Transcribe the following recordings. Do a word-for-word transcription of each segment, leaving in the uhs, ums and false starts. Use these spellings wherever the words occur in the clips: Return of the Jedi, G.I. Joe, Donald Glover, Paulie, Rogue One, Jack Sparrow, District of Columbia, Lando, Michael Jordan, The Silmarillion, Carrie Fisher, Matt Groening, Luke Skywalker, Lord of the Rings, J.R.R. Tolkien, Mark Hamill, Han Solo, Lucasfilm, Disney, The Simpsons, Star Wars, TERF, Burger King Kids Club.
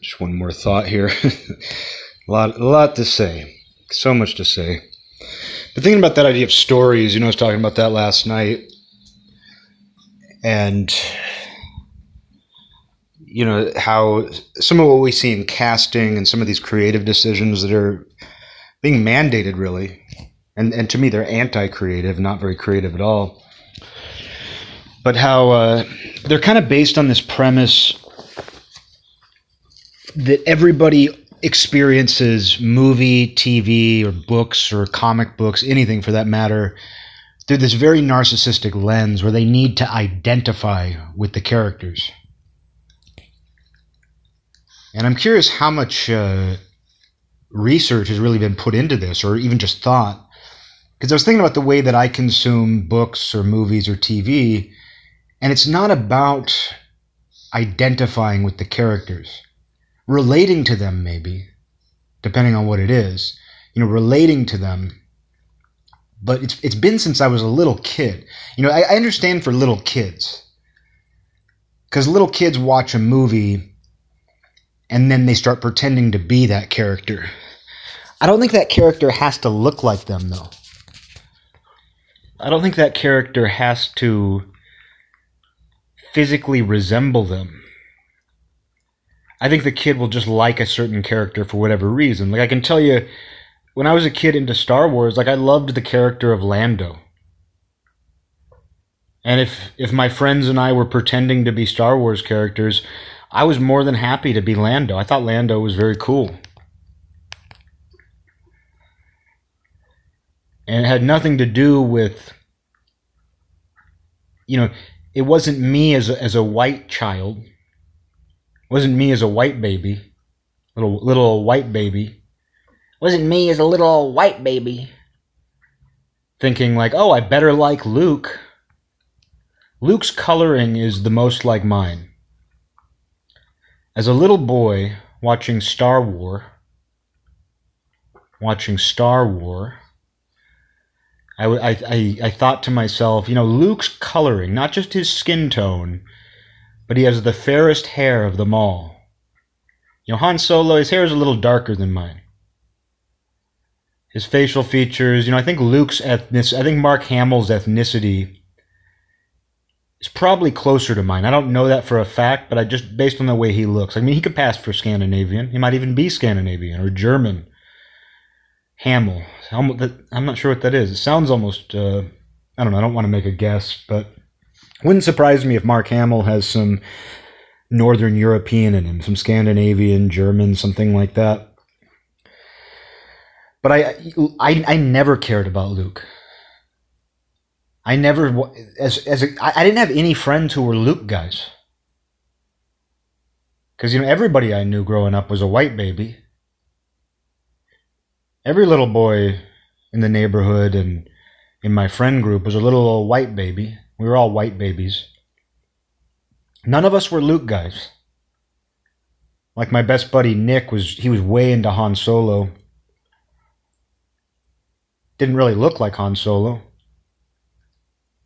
Just one more thought here. a lot, a lot to say. So much to say. But thinking about that idea of stories, you know, I was talking about that last night. And, you know, how some of what we see in casting and some of these creative decisions that are being mandated, really. And, and to me, they're anti-creative, not very creative at all. But how uh, they're kind of based on this premise that everybody experiences movie, T V, or books, or comic books, anything for that matter, through this very narcissistic lens where they need to identify with the characters. And I'm curious how much uh, research has really been put into this, or even just thought. Because I was thinking about the way that I consume books or movies or T V, and it's not about identifying with the characters. Relating to them, maybe, depending on what it is, you know, relating to them. But it's it's been since I was a little kid. You know, I, I understand for little kids. Because little kids watch a movie, and then they start pretending to be that character. I don't think that character has to look like them, though. I don't think that character has to physically resemble them. I think the kid will just like a certain character for whatever reason. Like, I can tell you, when I was a kid into Star Wars, like, I loved the character of Lando. And if if my friends and I were pretending to be Star Wars characters, I was more than happy to be Lando. I thought Lando was very cool. And it had nothing to do with, you know, it wasn't me as a, as a white child. Wasn't me as a white baby, little little white baby. Wasn't me as a little white baby. Thinking like, oh, I better like Luke. Luke's coloring is the most like mine. As a little boy watching Star Wars, watching Star Wars, I, I, I, I thought to myself, you know, Luke's coloring, not just his skin tone, but he has the fairest hair of them all. You know, Han Solo, his hair is a little darker than mine. His facial features, you know, I think Luke's ethnicity, I think Mark Hamill's ethnicity is probably closer to mine. I don't know that for a fact, but I just, based on the way he looks. I mean, he could pass for Scandinavian. He might even be Scandinavian or German. Hamill. I'm not sure what that is. It sounds almost, uh, I don't know, I don't want to make a guess, but wouldn't surprise me if Mark Hamill has some Northern European in him, some Scandinavian, German, something like that. But I, I, I never cared about Luke. I never, as as a, I didn't have any friends who were Luke guys. Because, you know, everybody I knew growing up was a white baby. Every little boy in the neighborhood and in my friend group was a little old white baby. We were all white babies. None of us were Luke guys. Like my best buddy Nick was, he was way into Han Solo. Didn't really look like Han Solo.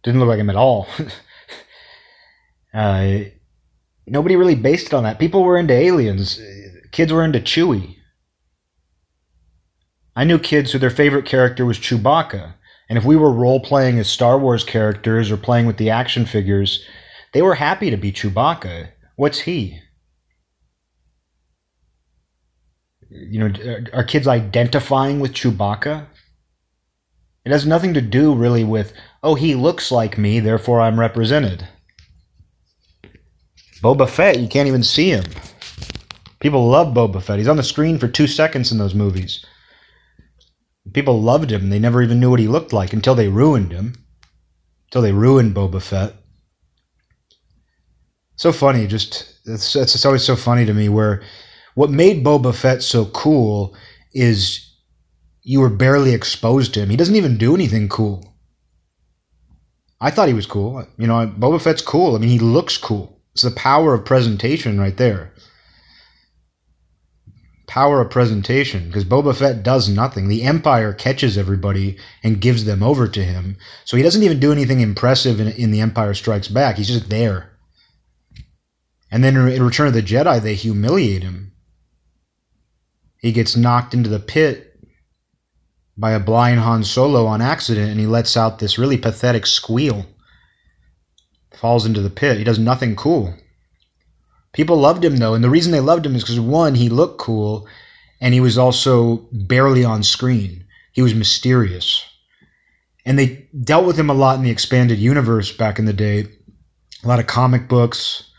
Didn't look like him at all. uh, nobody really based it on that. People were into aliens. Kids were into Chewie. I knew kids who their favorite character was Chewbacca. And if we were role-playing as Star Wars characters or playing with the action figures, they were happy to be Chewbacca. What's he? You know, are kids identifying with Chewbacca? It has nothing to do, really, with, oh, he looks like me, therefore I'm represented. Boba Fett, you can't even see him. People love Boba Fett. He's on the screen for two seconds in those movies. People loved him. They never even knew what he looked like until they ruined him. Until they ruined Boba Fett. So funny. Just it's, it's, it's always so funny to me where what made Boba Fett so cool is you were barely exposed to him. He doesn't even do anything cool. I thought he was cool. You know, Boba Fett's cool. I mean, he looks cool. It's the power of presentation right there. Power of presentation, because Boba Fett does nothing. The Empire catches everybody and gives them over to him. So he doesn't even do anything impressive in, in The Empire Strikes Back. He's just there. And then in Return of the Jedi, they humiliate him. he gets knocked into the pit by a blind Han Solo on accident, and he lets out this really pathetic squeal. Falls into the pit. He does nothing cool. People loved him, though, and the reason they loved him is because, one, he looked cool, and he was also barely on screen. He was mysterious. And they dealt with him a lot in the expanded universe back in the day. A lot of comic books.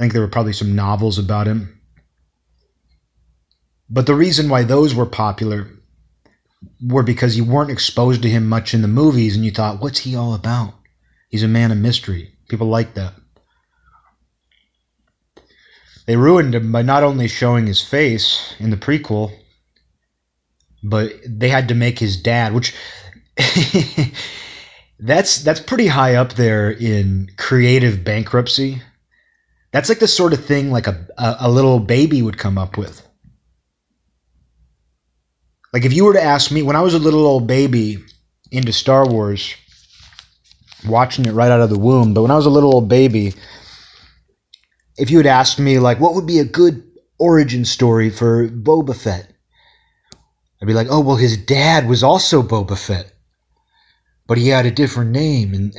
I think there were probably some novels about him. But the reason why those were popular were because you weren't exposed to him much in the movies, and you thought, what's he all about? He's a man of mystery. People like that. They ruined him by not only showing his face in the prequel, but they had to make his dad, which that's that's pretty high up there in creative bankruptcy. That's like the sort of thing like a, a, a little baby would come up with. Like if you were to ask me, when I was a little old baby into Star Wars, watching it right out of the womb, but when I was a little old baby, if you had asked me, like, what would be a good origin story for Boba Fett? I'd be like, oh, well, his dad was also Boba Fett, but he had a different name, and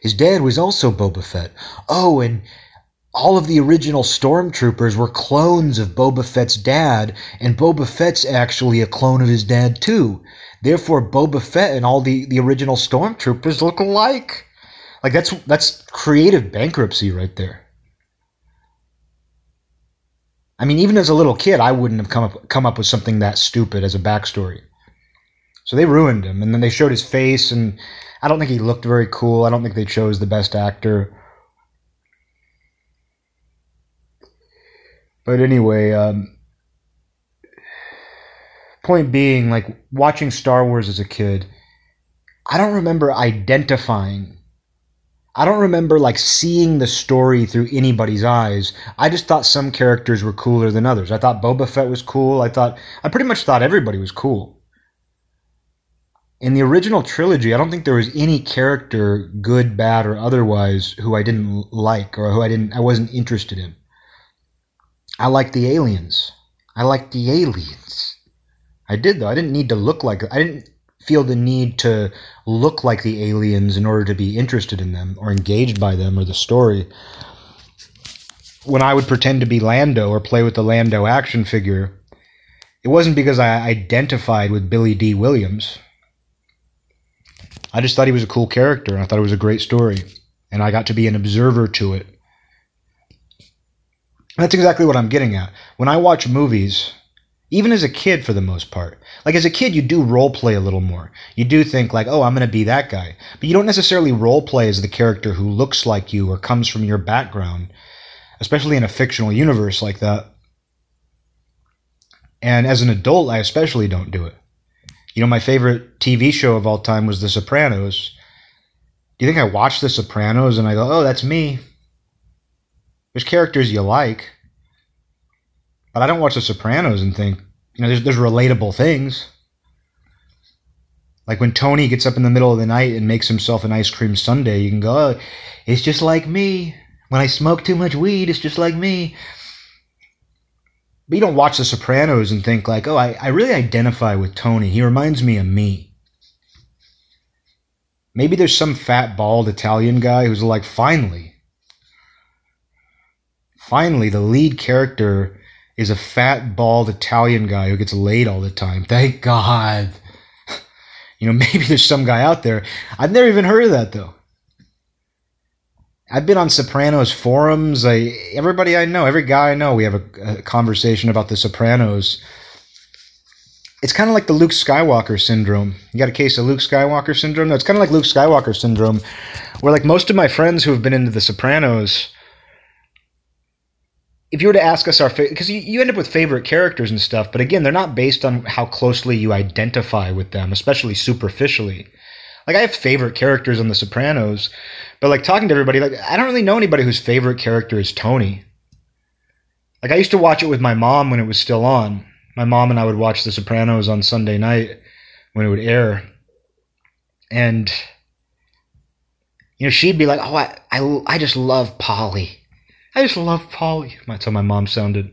his dad was also Boba Fett. Oh, and all of the original stormtroopers were clones of Boba Fett's dad, and Boba Fett's actually a clone of his dad, too. Therefore, Boba Fett and all the, the original stormtroopers look alike. Like, that's that's creative bankruptcy right there. I mean, even as a little kid, I wouldn't have come up come up with something that stupid as a backstory. So they ruined him, and then they showed his face, and I don't think he looked very cool. I don't think they chose the best actor. But anyway, um, point being, like, watching Star Wars as a kid, I don't remember identifying. I don't remember, like, seeing the story through anybody's eyes. I just thought some characters were cooler than others. I thought Boba Fett was cool. I thought I pretty much thought everybody was cool. In the original trilogy, I don't think there was any character, good, bad, or otherwise, who I didn't like or who I didn't I wasn't interested in. I liked the aliens. I liked the aliens. I did, though. I didn't need to look like I didn't feel the need to look like the aliens in order to be interested in them or engaged by them or the story. When I would pretend to be Lando or play with the Lando action figure, it wasn't because I identified with Billy Dee Williams. I just thought he was a cool character, and I thought it was a great story, and I got to be an observer to it. That's exactly what I'm getting at. When I watch movies, even as a kid, for the most part. Like, as a kid, you do role play a little more. You do think, like, oh, I'm going to be that guy. But you don't necessarily role play as the character who looks like you or comes from your background, especially in a fictional universe like that. And as an adult, I especially don't do it. You know, my favorite T V show of all time was The Sopranos. Do you think I watched The Sopranos and I go, oh, that's me? There's characters you like. But I don't watch The Sopranos and think, you know, there's, there's relatable things. Like when Tony gets up in the middle of the night and makes himself an ice cream sundae, you can go, oh, it's just like me. When I smoke too much weed, it's just like me. But you don't watch The Sopranos and think like, oh, I, I really identify with Tony. He reminds me of me. Maybe there's some fat, bald Italian guy who's like, finally. Finally, the lead character is a fat, bald Italian guy who gets laid all the time. Thank God. You know, maybe there's some guy out there. I've never even heard of that, though. I've been on Sopranos forums. I, everybody I know, every guy I know, we have a, a conversation about the Sopranos. It's kind of like the Luke Skywalker syndrome. You got a case of Luke Skywalker syndrome? No, it's kind of like Luke Skywalker syndrome, where, like, most of my friends who have been into the Sopranos, if you were to ask us our favorite, because you, you end up with favorite characters and stuff, but again, they're not based on how closely you identify with them, especially superficially. Like, I have favorite characters on The Sopranos, but like talking to everybody, like, I don't really know anybody whose favorite character is Tony. Like, I used to watch it with my mom when it was still on. My mom and I would watch The Sopranos on Sunday night when it would air. And, you know, she'd be like, oh, I, I, I just love Paulie. I just love Paulie. That's how my mom sounded.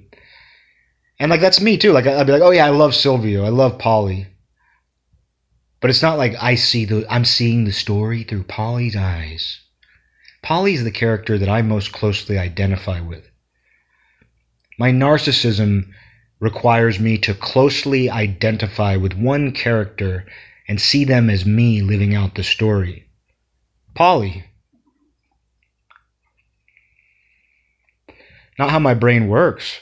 And, like, that's me, too. Like, I'd be like, oh, yeah, I love Silvio. I love Paulie. But it's not like I see the, I'm seeing the story through Paulie's eyes. Paulie's the character that I most closely identify with. My narcissism requires me to closely identify with one character and see them as me living out the story. Paulie. Not how my brain works.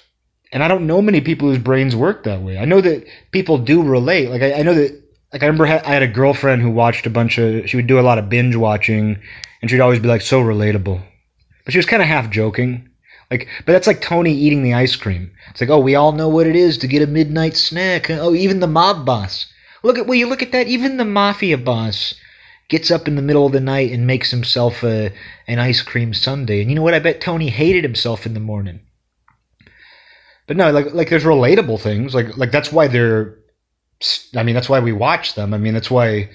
And I don't know many people whose brains work that way. I know that people do relate. Like, I, I know that... Like, I remember I had a girlfriend who watched a bunch of... She would do a lot of binge watching, and she'd always be like, so relatable. But she was kind of half joking. Like, but that's like Tony eating the ice cream. It's like, oh, we all know what it is to get a midnight snack. Oh, even the mob boss. Look at, well, you look at that. Even the mafia boss gets up in the middle of the night and makes himself a, an ice cream sundae. And you know what? I bet Tony hated himself in the morning. But no, like, like there's relatable things. Like, like that's why they're... I mean, that's why we watch them. I mean, that's why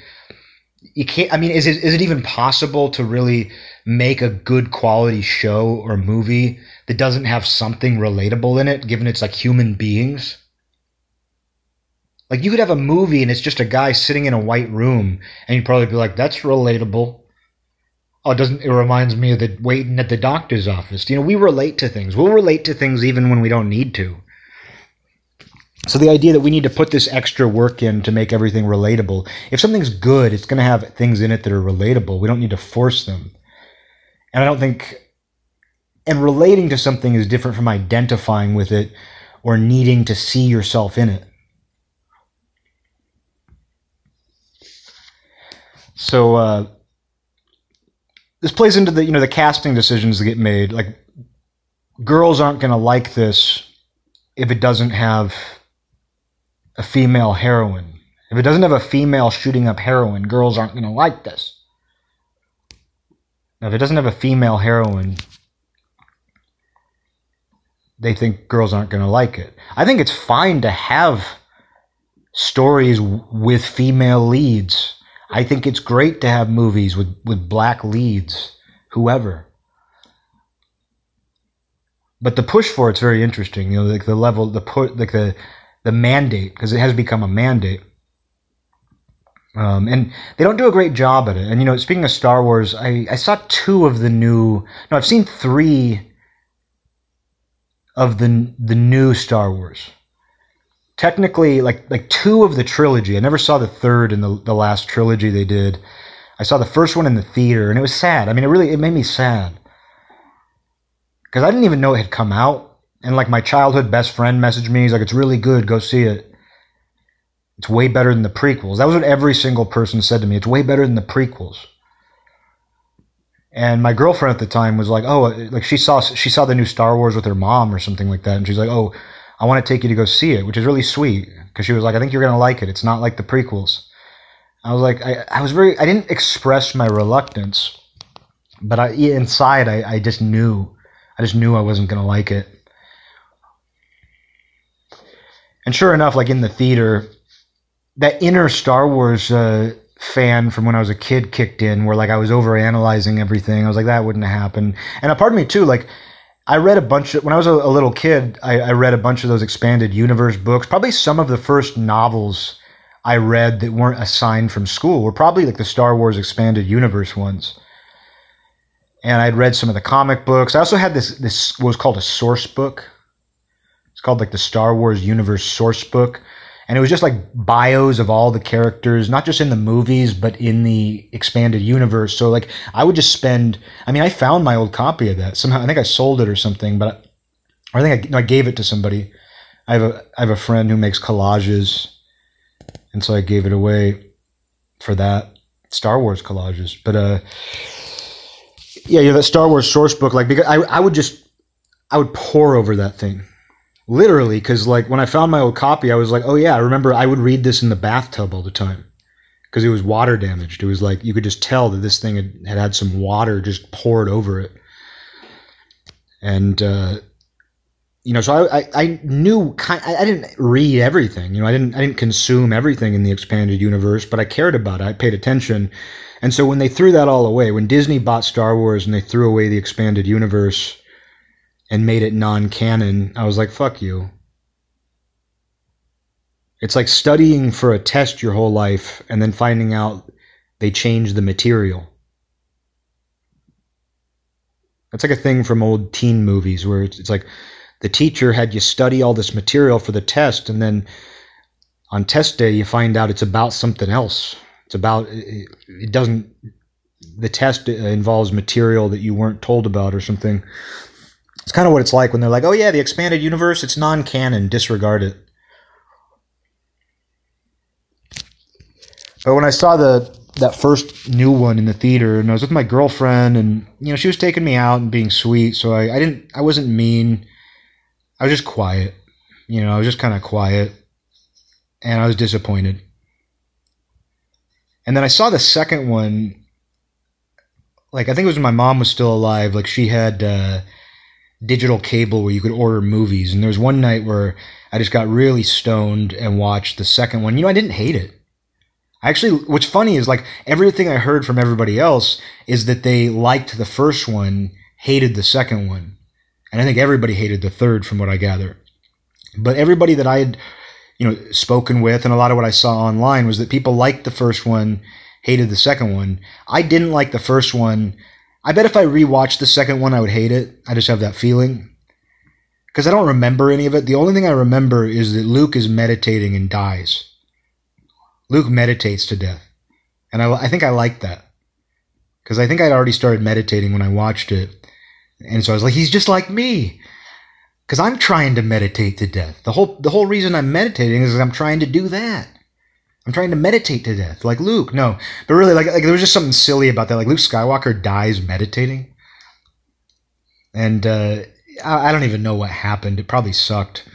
you can't. I mean, is it is it even possible to really make a good quality show or movie that doesn't have something relatable in it, given it's like human beings? Like, you could have a movie and it's just a guy sitting in a white room, and you'd probably be like, that's relatable. Oh, it doesn't, it reminds me of the waiting at the doctor's office. You know, we relate to things. We'll relate to things even when we don't need to. So the idea that we need to put this extra work in to make everything relatable. If something's good, it's going to have things in it that are relatable. We don't need to force them. And I don't think... And relating to something is different from identifying with it or needing to see yourself in it. So uh, this plays into the, you know, the casting decisions that get made. Like, girls aren't going to like this if it doesn't have... a female heroine. If it doesn't have a female shooting up heroine, girls aren't going to like this. Now, if it doesn't have a female heroine, they think girls aren't going to like it. I think it's fine to have stories w- with female leads. I think it's great to have movies with, with black leads, whoever. But the push for it's very interesting. You know, like the level, the put, like the The mandate, because it has become a mandate. Um, and they don't do a great job at it. And, you know, speaking of Star Wars, I, I saw two of the new... No, I've seen three of the the new Star Wars. Technically, like like two of the trilogy. I never saw the third in the, the last trilogy they did. I saw the first one in the theater, and it was sad. I mean, it really it made me sad. Because I didn't even know it had come out. And, like, my childhood best friend messaged me. He's like, it's really good. Go see it. It's way better than the prequels. That was what every single person said to me. It's way better than the prequels. And my girlfriend at the time was like, oh, like she saw she saw the new Star Wars with her mom or something like that. And she's like, oh, I want to take you to go see it, which is really sweet. Because she was like, I think you're going to like it. It's not like the prequels. I was like, I, I was very, I didn't express my reluctance. But I, inside, I, I just knew. I just knew I wasn't going to like it. And sure enough, like in the theater, that inner Star Wars uh, fan from when I was a kid kicked in, where like I was overanalyzing everything. I was like, that wouldn't happen. And a part of me too, like I read a bunch of, when I was a, a little kid, I, I read a bunch of those expanded universe books. Probably some of the first novels I read that weren't assigned from school were probably like the Star Wars expanded universe ones. And I'd read some of the comic books. I also had this, this what was called a source book. Called like the Star Wars Universe Source Book, and it was just like bios of all the characters, not just in the movies but in the expanded universe. So like I would just spend, I mean, I found my old copy of that somehow. I think I sold it or something, but I, I think I, no, I gave it to somebody. I have a I have a friend who makes collages, and so I gave it away for that, Star Wars collages. But uh, yeah, you know, that Star Wars Source Book, like because I I would just I would pore over that thing. Literally, because like when I found my old copy, I was like, oh yeah, I remember I would read this in the bathtub all the time because it was water damaged. It was like you could just tell that this thing had had, had some water just poured over it. And, uh, you know, so I, I, I knew kind, I, I didn't read everything. You know, I didn't I didn't consume everything in the expanded universe, but I cared about it. I paid attention. And so when they threw that all away, when Disney bought Star Wars and they threw away the expanded universe – and made it non-canon, I was like, fuck you. It's like studying for a test your whole life and then finding out they changed the material. That's like a thing from old teen movies where it's, it's like the teacher had you study all this material for the test, and then on test day you find out it's about something else. It's about, it, it doesn't, the test involves material that you weren't told about or something. It's kind of what it's like when they're like, oh yeah, the expanded universe, it's non-canon, disregard it. But when I saw the that first new one in the theater, and I was with my girlfriend, and you know she was taking me out and being sweet, so I, I didn't I wasn't mean. I was just quiet, you know. I was just kind of quiet, and I was disappointed. And then I saw the second one. Like I think it was when my mom was still alive. Like she had uh, digital cable where you could order movies, and there was one night where I just got really stoned and watched the second one. You know, I didn't hate it. Actually, what's funny is like everything I heard from everybody else is that they liked the first one, hated the second one. And I think everybody hated the third from what I gather. But everybody that I had, you know, spoken with and a lot of what I saw online was that people liked the first one, hated the second one. I didn't like the first one. I bet if I rewatched the second one, I would hate it. I just have that feeling. Because I don't remember any of it. The only thing I remember is that Luke is meditating and dies. Luke meditates to death. And I, I think I liked that. Because I think I'd already started meditating when I watched it. And so I was like, he's just like me. Because I'm trying to meditate to death. The whole the whole reason I'm meditating is I'm trying to do that. I'm trying to meditate to death. Like Luke. No. But really, like, like there was just something silly about that. Like Luke Skywalker dies meditating. And uh, I, I don't even know what happened. It probably sucked.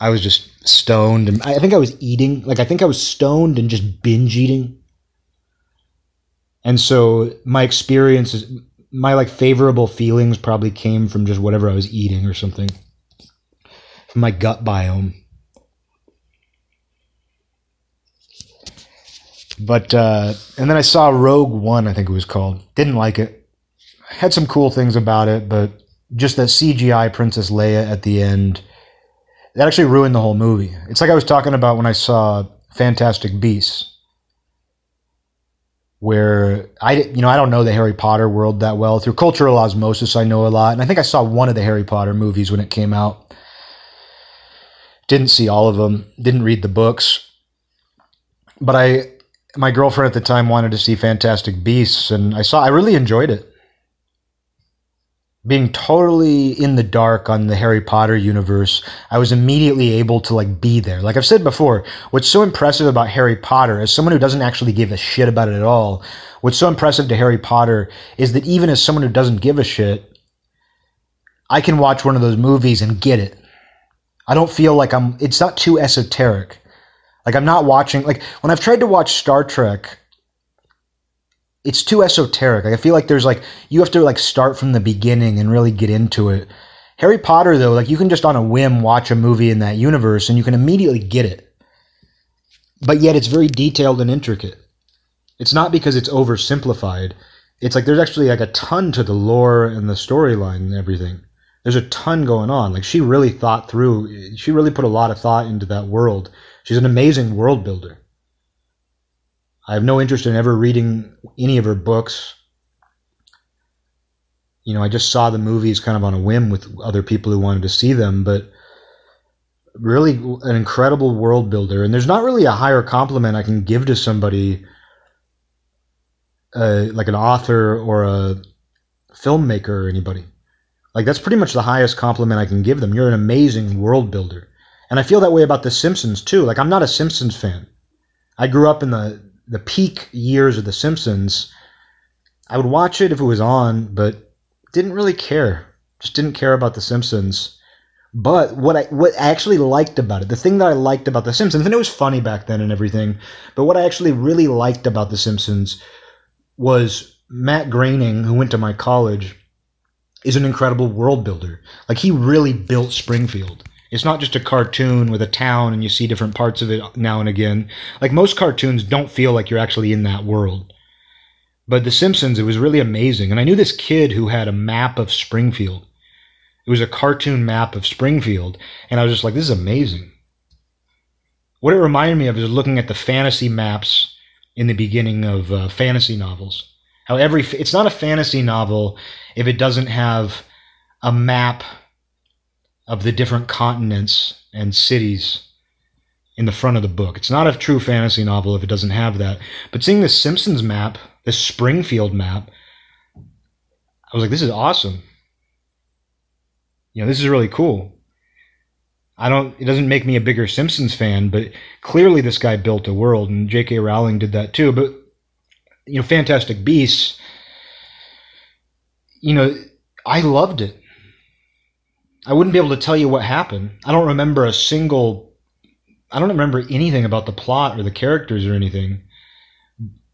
I was just stoned, and I think I was eating. Like I think I was stoned and just binge eating. And so my experiences, my like favorable feelings, probably came from just whatever I was eating or something, from my gut biome. But uh, and then I saw Rogue One, I think it was called. Didn't like it. Had some cool things about it, but just that C G I Princess Leia at the end. That actually ruined the whole movie. It's like I was talking about when I saw Fantastic Beasts, where I, you know, I don't know the Harry Potter world that well. Through cultural osmosis, I know a lot, and I think I saw one of the Harry Potter movies when it came out. Didn't see all of them. Didn't read the books. But I, my girlfriend at the time wanted to see Fantastic Beasts, and I saw. I really enjoyed it. Being totally in the dark on the Harry Potter universe, I was immediately able to like be there. Like I've said before, what's so impressive about Harry Potter, as someone who doesn't actually give a shit about it at all, what's so impressive to Harry Potter is that even as someone who doesn't give a shit, I can watch one of those movies and get it. I don't feel like I'm, it's not too esoteric. Like I'm not watching, like when I've tried to watch Star Trek, it's too esoteric. Like I feel like there's like, you have to like start from the beginning and really get into it. Harry Potter though, like you can just on a whim watch a movie in that universe and you can immediately get it. But yet it's very detailed and intricate. It's not because it's oversimplified. It's like there's actually like a ton to the lore and the storyline and everything. There's a ton going on. Like she really thought through, she really put a lot of thought into that world. She's an amazing world builder. I have no interest in ever reading any of her books. You know, I just saw the movies kind of on a whim with other people who wanted to see them, but really an incredible world builder. And there's not really a higher compliment I can give to somebody uh, like an author or a filmmaker or anybody. Like that's pretty much the highest compliment I can give them. You're an amazing world builder. And I feel that way about The Simpsons too. Like I'm not a Simpsons fan. I grew up in the the peak years of The Simpsons. I would watch it if it was on, but didn't really care. Just didn't care about The Simpsons. But what I what I actually liked about it, the thing that I liked about The Simpsons, and it was funny back then and everything, but what I actually really liked about The Simpsons was Matt Groening, who went to my college, is an incredible world builder. Like he really built Springfield. It's not just a cartoon with a town and you see different parts of it now and again. Like most cartoons don't feel like you're actually in that world. But The Simpsons, it was really amazing. And I knew this kid who had a map of Springfield. It was a cartoon map of Springfield. And I was just like, this is amazing. What it reminded me of is looking at the fantasy maps in the beginning of uh, fantasy novels. How every it's not a fantasy novel if it doesn't have a map of the different continents and cities in the front of the book. It's not a true fantasy novel if it doesn't have that. But seeing the Simpsons map, the Springfield map, I was like, this is awesome. You know, this is really cool. I don't, it doesn't make me a bigger Simpsons fan, but clearly this guy built a world, and J K. Rowling did that too. But, you know, Fantastic Beasts, you know, I loved it. I wouldn't be able to tell you what happened. I don't remember a single, I don't remember anything about the plot or the characters or anything,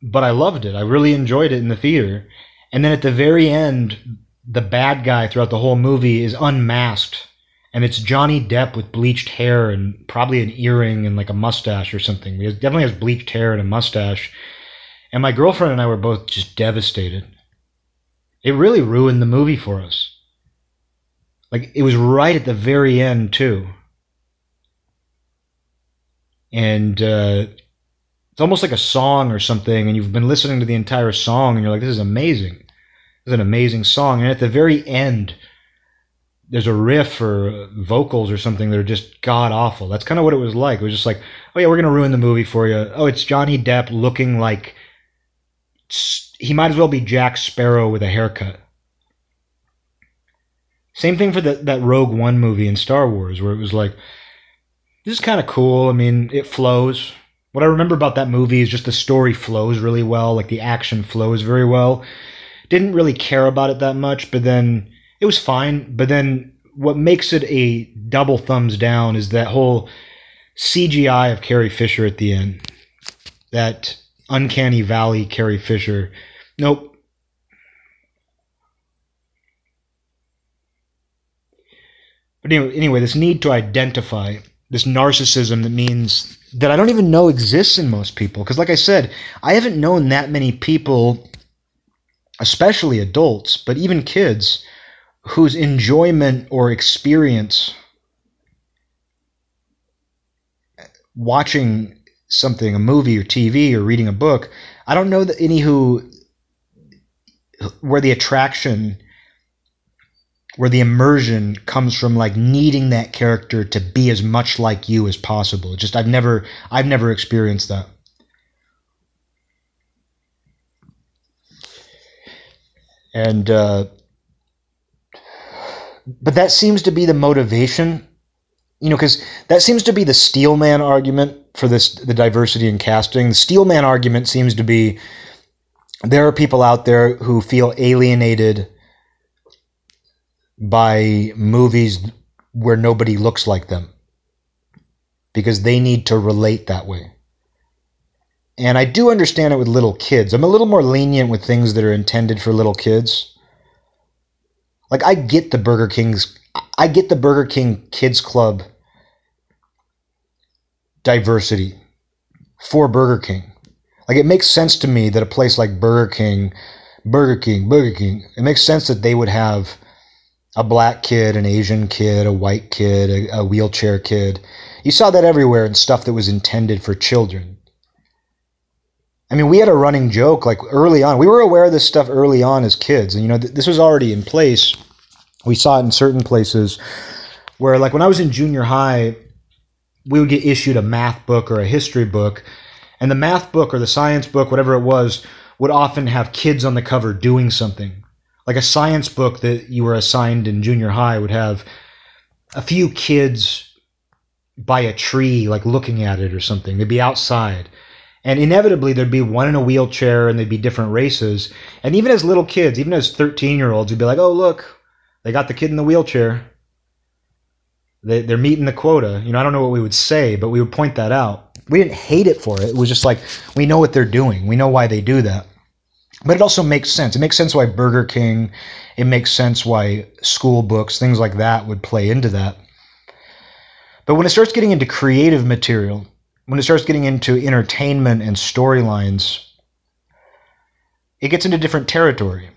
but I loved it. I really enjoyed it in the theater. And then at the very end, the bad guy throughout the whole movie is unmasked. And it's Johnny Depp with bleached hair and probably an earring and like a mustache or something. He definitely has bleached hair and a mustache. And my girlfriend and I were both just devastated. It really ruined the movie for us. Like, it was right at the very end, too. And uh, it's almost like a song or something, and you've been listening to the entire song, and you're like, this is amazing. This is an amazing song. And at the very end, there's a riff or vocals or something that are just god-awful. That's kind of what it was like. It was just like, oh, yeah, we're going to ruin the movie for you. Oh, it's Johnny Depp looking like... He might as well be Jack Sparrow with a haircut. Same thing for the, that Rogue One movie in Star Wars, where it was like, this is kind of cool. I mean, it flows. What I remember about that movie is just the story flows really well. Like, the action flows very well. Didn't really care about it that much, but then... It was fine, but then what makes it a double thumbs down is that whole C G I of Carrie Fisher at the end. That uncanny valley Carrie Fisher. Nope. But anyway, anyway, this need to identify, this narcissism that means that I don't even know exists in most people. Because like I said, I haven't known that many people, especially adults, but even kids, whose enjoyment or experience watching something, a movie or T V or reading a book, I don't know that any who where the attraction, where the immersion comes from, like needing that character to be as much like you as possible. Just I've never I've never experienced that. And uh But that seems to be the motivation, you know, because that seems to be the steel man argument for this, the diversity in casting. The steel man argument seems to be there are people out there who feel alienated by movies where nobody looks like them because they need to relate that way. And I do understand it with little kids. I'm a little more lenient with things that are intended for little kids. Like, I get the Burger King's, I get the Burger King Kids Club diversity for Burger King. Like, it makes sense to me that a place like Burger King, Burger King, Burger King, it makes sense that they would have a black kid, an Asian kid, a white kid, a, a wheelchair kid. You saw that everywhere in stuff that was intended for children. I mean, we had a running joke, like, early on. We were aware of this stuff early on as kids. And, you know, th- this was already in place. We saw it in certain places where, like, when I was in junior high, we would get issued a math book or a history book. And the math book or the science book, whatever it was, would often have kids on the cover doing something. Like a science book that you were assigned in junior high would have a few kids by a tree, like, looking at it or something. They'd be outside. And inevitably, there'd be one in a wheelchair, and they'd be different races. And even as little kids, even as thirteen-year-olds, you'd be like, oh, look, they got the kid in the wheelchair. They, they're meeting the quota. You know, I don't know what we would say, but we would point that out. We didn't hate it for it. It was just like, we know what they're doing. We know why they do that. But it also makes sense. It makes sense why Burger King, it makes sense why school books, things like that would play into that. But when it starts getting into creative material, when it starts getting into entertainment and storylines, it gets into different territory.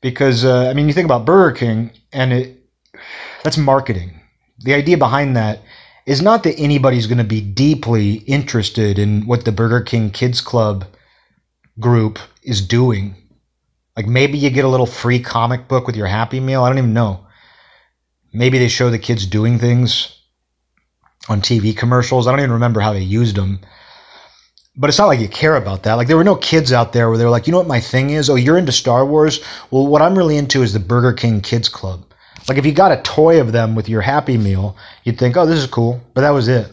Because, uh, I mean, you think about Burger King, and it, That's marketing. The idea behind that is not that anybody's going to be deeply interested in what the Burger King Kids Club group is doing. Like, maybe you get a little free comic book with your Happy Meal. I don't even know. Maybe they show the kids doing things on T V commercials. I don't even remember how they used them. But it's not like you care about that. Like, there were no kids out there where they were like, you know what my thing is? Oh, you're into Star Wars? Well, what I'm really into is the Burger King Kids Club. Like, if you got a toy of them with your Happy Meal, you'd think, oh, this is cool. But that was it.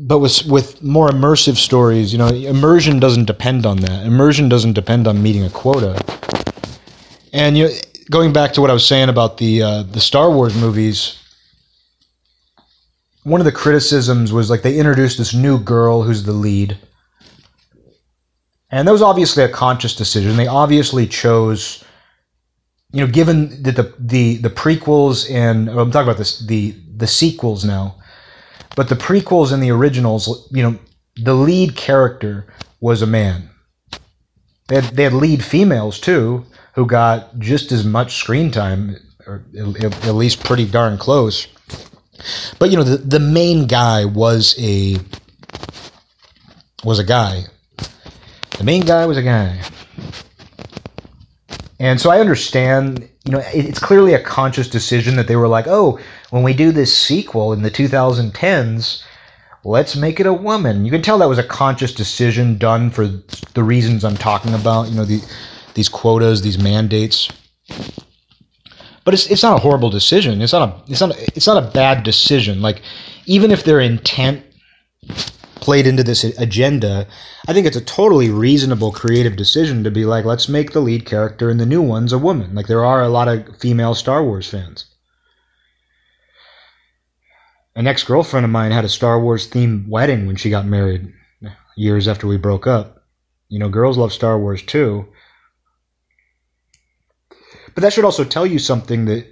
But with with more immersive stories, you know, immersion doesn't depend on that. Immersion doesn't depend on meeting a quota. And you know, going back to what I was saying about the uh, the Star Wars movies, one of the criticisms was, like, they introduced this new girl who's the lead. And that was obviously a conscious decision. They obviously chose, you know, given that the the, the prequels and I'm talking about this the the sequels now. But the prequels and the originals, you know, the lead character was a man. They had, they had lead females, too, who got just as much screen time, or at least pretty darn close. But, you know, the, the main guy was a, was a guy. The main guy was a guy. And so I understand, you know, it's clearly a conscious decision that they were like, oh, when we do this sequel in the two thousand tens, let's make it a woman. You can tell that was a conscious decision done for the reasons I'm talking about, you know, the, these quotas, these mandates. But it's it's not a horrible decision. It's not a it's not a, it's not a bad decision. Like, even if their intent played into this agenda, I think it's a totally reasonable creative decision to be like, let's make the lead character in the new ones a woman. Like, there are a lot of female Star Wars fans. An ex-girlfriend of mine had a Star Wars-themed wedding when she got married years after we broke up. You know, girls love Star Wars too. But that should also tell you something, that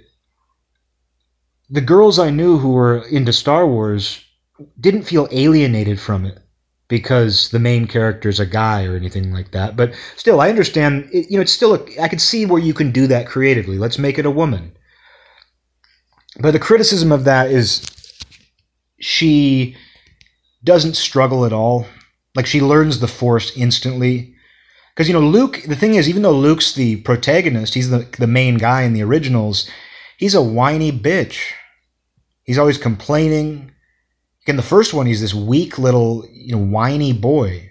the girls I knew who were into Star Wars didn't feel alienated from it because the main character's a guy or anything like that. But still, I understand, it, you know, it's still, a, I could see where you can do that creatively. Let's make it a woman. But the criticism of that is she doesn't struggle at all. Like, she learns the Force instantly. Because, you know, Luke, the thing is, even though Luke's the protagonist, he's the, the main guy in the originals, he's a whiny bitch. He's always complaining. In the first one, he's this weak little, you know, whiny boy.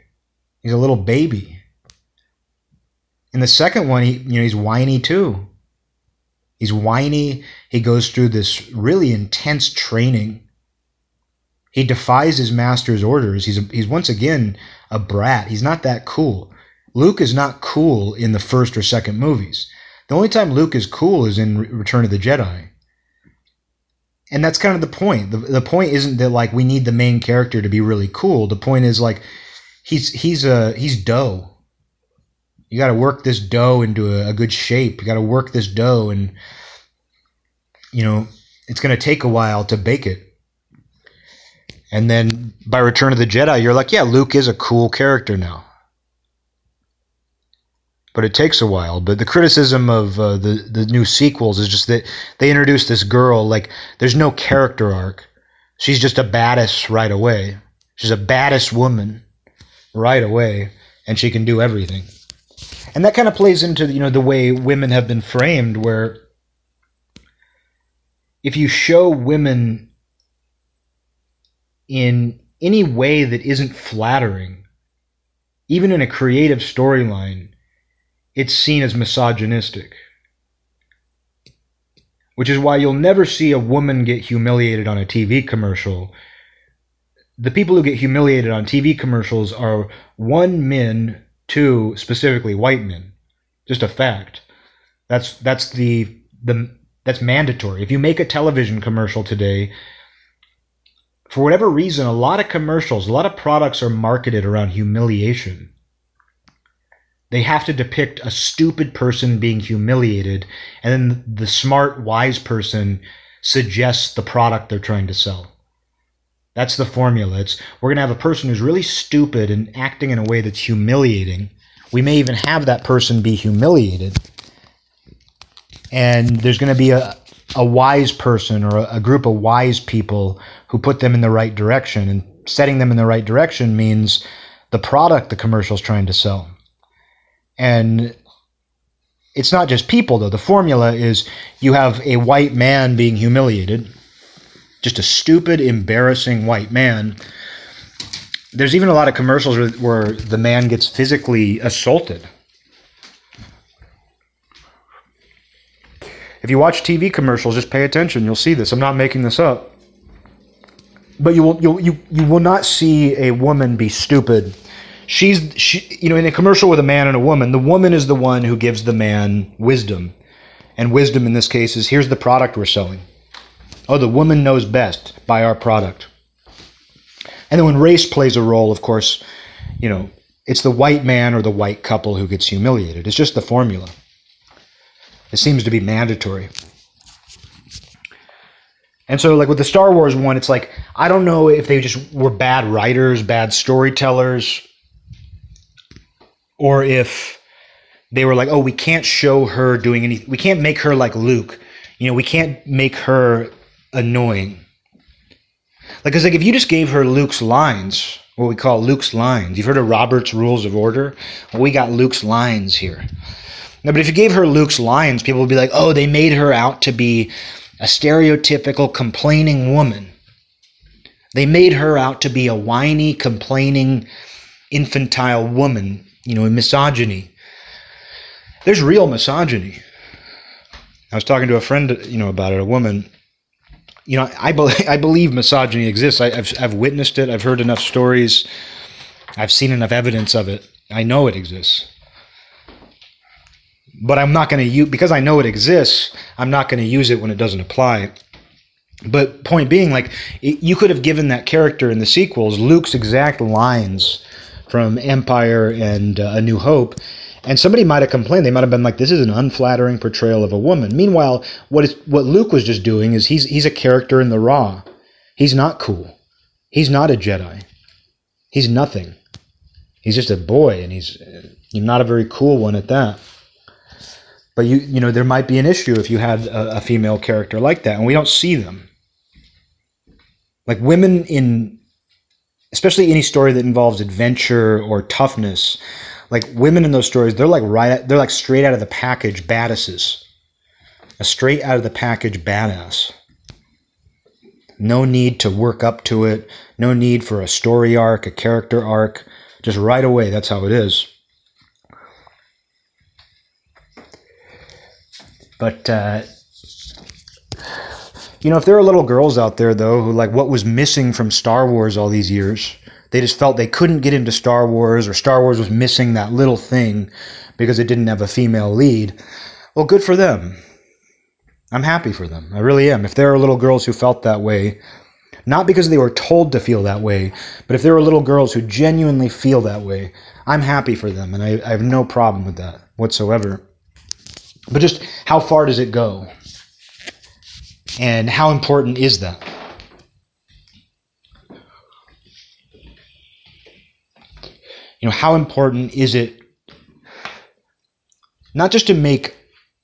He's a little baby. In the second one, he, you know, he's whiny too. He's whiny. He goes through this really intense training. He defies his master's orders. He's a, he's once again a brat. He's not that cool. Luke is not cool in the first or second movies. The only time Luke is cool is in Return of the Jedi. And that's kind of the point. The, the point isn't that, like, we need the main character to be really cool. The point is, like, he's he's a he's dough. You got to work this dough into a, a good shape. You got to work this dough, and you know it's going to take a while to bake it. And then by Return of the Jedi, you're like, yeah, Luke is a cool character now. But it takes a while. But the criticism of uh, the, the new sequels is just that they introduced this girl, like, there's no character arc. She's just a badass right away. She's a badass woman right away, and she can do everything. And that kind of plays into, you know, the way women have been framed, where if you show women in any way that isn't flattering, even in a creative storyline, it's seen as misogynistic. Which is why you'll never see a woman get humiliated on a T V commercial. The people who get humiliated on T V commercials are, one, men, two, specifically white men. Just a fact. That's that's the the that's mandatory. If you make a television commercial today, for whatever reason, a lot of commercials, a lot of products are marketed around humiliation. They have to depict a stupid person being humiliated, and then the smart, wise person suggests the product they're trying to sell. That's the formula. It's, we're going to have a person who's really stupid and acting in a way that's humiliating. We may even have that person be humiliated, and there's going to be a, a wise person or a, a group of wise people who put them in the right direction. And setting them in the right direction means the product the commercial's trying to sell. And it's not just people, though. The formula is you have a white man being humiliated, just a stupid, embarrassing white man. There's even a lot of commercials where, where the man gets physically assaulted. If you watch T V commercials, just pay attention. You'll see this. I'm not making this up. But you will you you you will not see a woman be stupid. She's she you know in a commercial with a man and a woman, the woman is the one who gives the man wisdom, and wisdom in this case is here's the product we're selling. Oh, the woman knows best. Buy our product. And then when race plays a role, of course, you know it's the white man or the white couple who gets humiliated. It's just the formula. It seems to be mandatory. And so, like, with the Star Wars one, it's like, I don't know if they just were bad writers, bad storytellers, or if they were like, oh, we can't show her doing anything. We can't make her like Luke. You know, we can't make her annoying. Like, because, like, if you just gave her Luke's lines, what we call Luke's lines. You've heard of Robert's Rules of Order? Well, we got Luke's lines here. No, but if you gave her Luke's lines, people would be like, oh, they made her out to be a stereotypical complaining woman. They made her out to be a whiny, complaining, infantile woman, you know, in misogyny. There's real misogyny. I was talking to a friend, you know, about it, a woman. You know, I, be- I believe misogyny exists. I, I've, I've witnessed it. I've heard enough stories. I've seen enough evidence of it. I know it exists. But I'm not going to use, because I know it exists, I'm not going to use it when it doesn't apply. But point being, like, it, you could have given that character in the sequels Luke's exact lines from Empire and uh, A New Hope, and somebody might have complained. They might have been like, this is an unflattering portrayal of a woman. Meanwhile, what is what Luke was just doing is he's he's a character in the raw. He's not cool. He's not a Jedi. He's nothing. He's just a boy, and he's not a very cool one at that. But, you you know, there might be an issue if you had a, a female character like that, and we don't see them. Like, women in, especially any story that involves adventure or toughness, like, women in those stories, they're like right, they're like straight out of the package badasses. A straight out of the package badass. No need to work up to it. No need for a story arc, a character arc. Just right away, that's how it is. But, uh, you know, if there are little girls out there, though, who, like, what was missing from Star Wars all these years, they just felt they couldn't get into Star Wars, or Star Wars was missing that little thing because it didn't have a female lead, well, good for them. I'm happy for them. I really am. If there are little girls who felt that way, not because they were told to feel that way, but if there are little girls who genuinely feel that way, I'm happy for them, and I, I have no problem with that whatsoever. But just how far does it go? And how important is that? You know, how important is it not just to make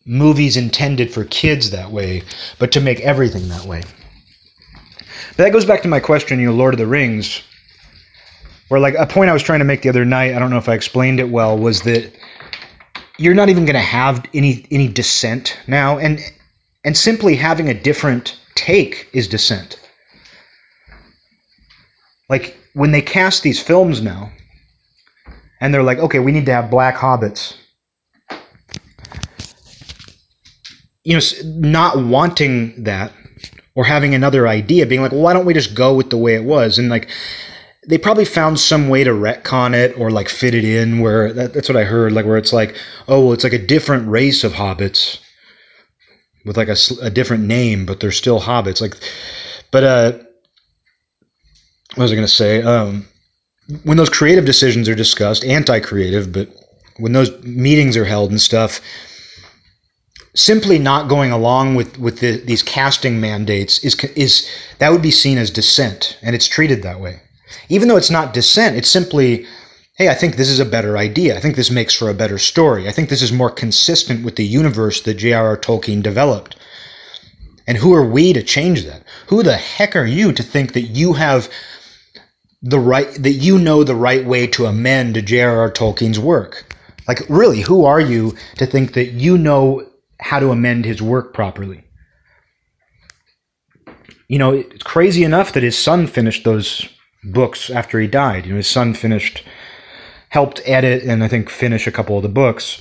movies intended for kids that way, but to make everything that way? But that goes back to my question, you know, Lord of the Rings, where, like, a point I was trying to make the other night, I don't know if I explained it well, was that you're not even going to have any any dissent now, and and simply having a different take is dissent. Like, when they cast these films now, and they're like, okay, we need to have black hobbits. You know, not wanting that, or having another idea, being like, well, why don't we just go with the way it was? And, like, they probably found some way to retcon it or, like, fit it in where that, that's what I heard, like, where it's like, oh, well, it's like a different race of hobbits with, like, a, a different name, but they're still hobbits. Like, but, uh, what was I going to say? Um, when those creative decisions are discussed, anti-creative, but when those meetings are held and stuff, simply not going along with, with the, these casting mandates is, is, that would be seen as dissent, and it's treated that way. Even though it's not dissent, it's simply, hey, I think this is a better idea. I think this makes for a better story. I think this is more consistent with the universe that J R R. Tolkien developed. And who are we to change that? Who the heck are you to think that you have the right, that you know the right way to amend J R R. Tolkien's work? Like, really, who are you to think that you know how to amend his work properly? You know, it's crazy enough that his son finished those books after he died. You know, his son finished, helped edit, and I think finish a couple of the books.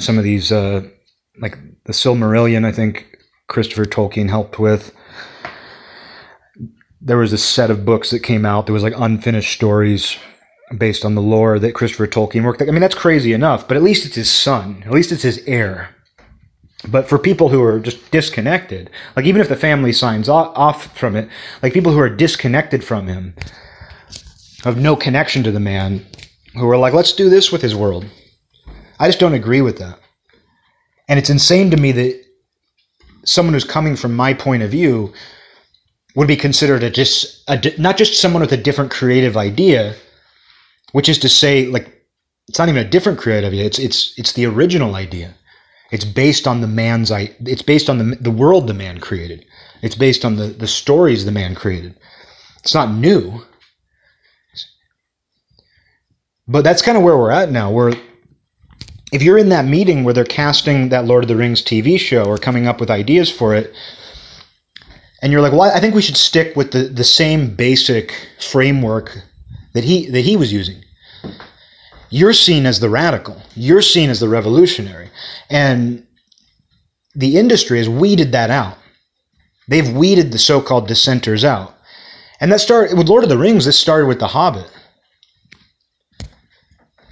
Some of these, uh, like the Silmarillion, I think Christopher Tolkien helped with. There was a set of books that came out. There was like unfinished stories based on the lore that Christopher Tolkien worked. I mean, that's crazy enough, but at least it's his son. At least it's his heir. But for people who are just disconnected, like even if the family signs off from it, like people who are disconnected from him, have no connection to the man, who are like, let's do this with his world. I just don't agree with that. And it's insane to me that someone who's coming from my point of view would be considered a just a, not just someone with a different creative idea, which is to say, like, it's not even a different creative idea. It's it's it's the original idea. It's based on the man's, it's based on the the world the man created. It's based on the, the stories the man created. It's not new. But that's kind of where we're at now. Where if you're in that meeting where they're casting that Lord of the Rings T V show or coming up with ideas for it, and you're like, well, I think we should stick with the, the same basic framework that he that he was using. You're seen as the radical. You're seen as the revolutionary. And the industry has weeded that out. They've weeded the so-called dissenters out. And that started with Lord of the Rings. This started with The Hobbit.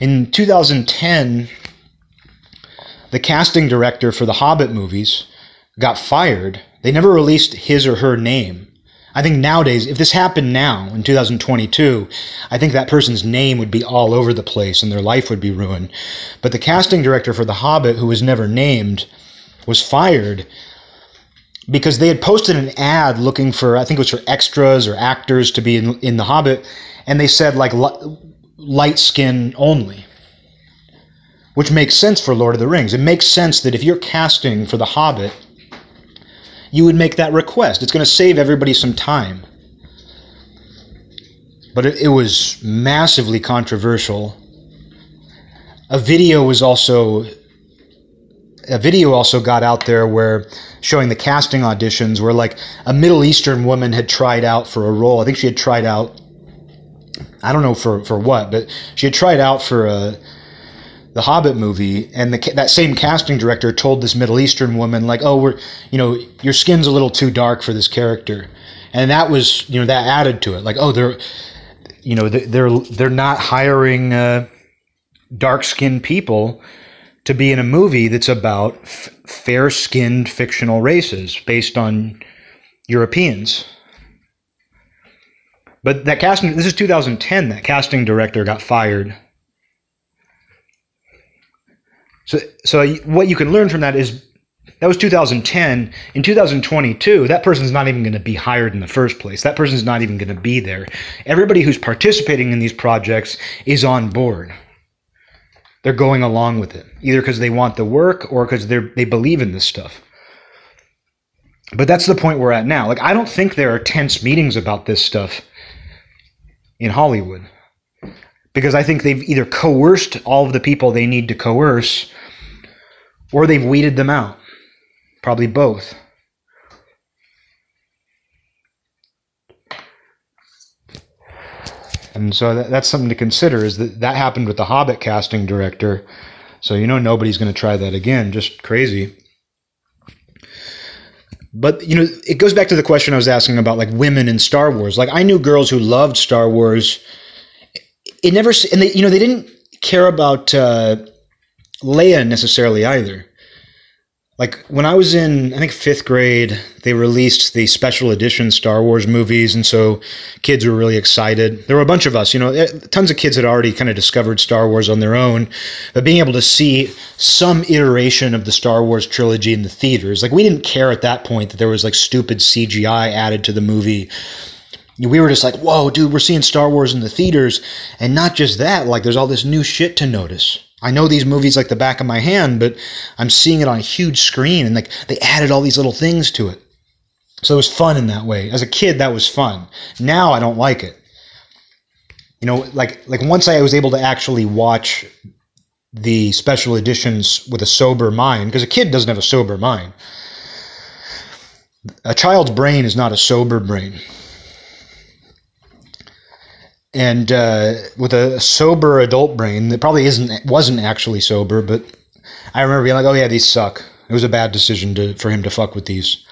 In two thousand ten, the casting director for the Hobbit movies got fired. They never released his or her name. I think nowadays, if this happened now, in two thousand twenty-two, I think that person's name would be all over the place and their life would be ruined. But the casting director for The Hobbit, who was never named, was fired because they had posted an ad looking for, I think it was for extras or actors to be in, in The Hobbit, and they said, like, light skin only, which makes sense for Lord of the Rings. It makes sense that if you're casting for The Hobbit, you would make that request. It's going to save everybody some time. But it, it was massively controversial. A video was also a video also got out there where showing the casting auditions where like a Middle Eastern woman had tried out for a role. I think she had tried out, I don't know for, for what, but she had tried out for a The Hobbit movie, and the, that same casting director told this Middle Eastern woman, like, oh, we're, you know, your skin's a little too dark for this character. And that was, you know, that added to it. Like, oh, they're, you know, they're, they're not hiring uh, dark-skinned people to be in a movie that's about f- fair-skinned fictional races based on Europeans. But that casting, this is two thousand ten, that casting director got fired. So, so what you can learn from that is that was two thousand ten. In two thousand twenty-two, that person's not even going to be hired in the first place. That person's not even going to be there. Everybody who's participating in these projects is on board. They're going along with it, either because they want the work or because they they believe in this stuff. But that's the point we're at now. Like, I don't think there are tense meetings about this stuff in Hollywood, because I think they've either coerced all of the people they need to coerce, or they've weeded them out. Probably both. And so that, that's something to consider, is that that happened with the Hobbit casting director. So you know nobody's going to try that again. Just crazy. But, you know, it goes back to the question I was asking about, like, women in Star Wars. Like, I knew girls who loved Star Wars. It never, and they, you know, they didn't care about uh, Leia necessarily either. Like, when I was in, I think, fifth grade, they released the special edition Star Wars movies, and so kids were really excited. There were a bunch of us, you know, tons of kids had already kind of discovered Star Wars on their own, but being able to see some iteration of the Star Wars trilogy in the theaters, like, we didn't care at that point that there was, like, stupid C G I added to the movie, we were just like, whoa, dude, we're seeing Star Wars in the theaters. And not just that, like, there's all this new shit to notice. I know these movies like the back of my hand, but I'm seeing it on a huge screen, and like they added all these little things to it. So it was fun in that way. As a kid, that was fun. Now I don't like it. You know, like like once I was able to actually watch the special editions with a sober mind, because a kid doesn't have a sober mind. A child's brain is not a sober brain. And uh, with a sober adult brain, that probably isn't wasn't actually sober, but I remember being like, oh yeah, these suck. It was a bad decision to, for him to fuck with these.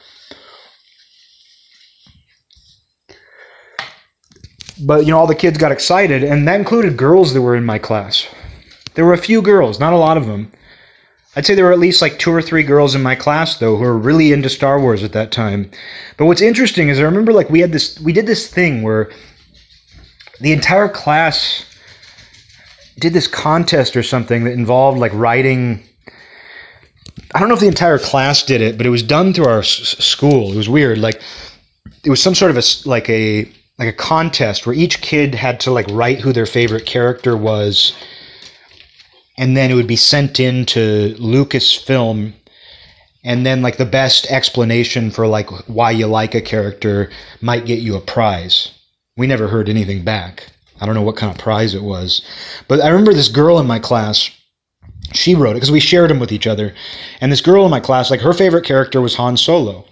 But, you know, all the kids got excited, and that included girls that were in my class. There were a few girls, not a lot of them. I'd say there were at least like two or three girls in my class, though, who were really into Star Wars at that time. But what's interesting is I remember, like, we had this, we did this thing where the entire class did this contest or something that involved like writing. I don't know if the entire class did it, but it was done through our s- school. It was weird. Like it was some sort of a, like a, like a contest where each kid had to like write who their favorite character was. And then it would be sent in to Lucasfilm, and then like the best explanation for like why you like a character might get you a prize. We never heard anything back. I don't know what kind of prize it was. But I remember this girl in my class, she wrote it, because we shared them with each other. And this girl in my class, like her favorite character was Han Solo.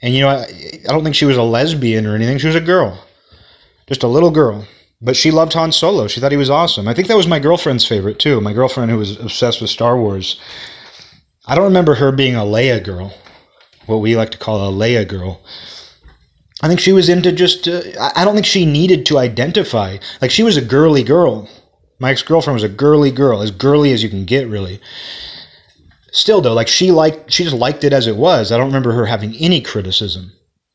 And you know, I, I don't think she was a lesbian or anything. She was a girl. Just a little girl. But she loved Han Solo. She thought he was awesome. I think that was my girlfriend's favorite too. My girlfriend who was obsessed with Star Wars. I don't remember her being a Leia girl. What we like to call a Leia girl. I think she was into just, uh, I don't think she needed to identify. Like, she was a girly girl. My ex-girlfriend was a girly girl, as girly as you can get, really. Still, though, like, she liked, she just liked it as it was. I don't remember her having any criticism.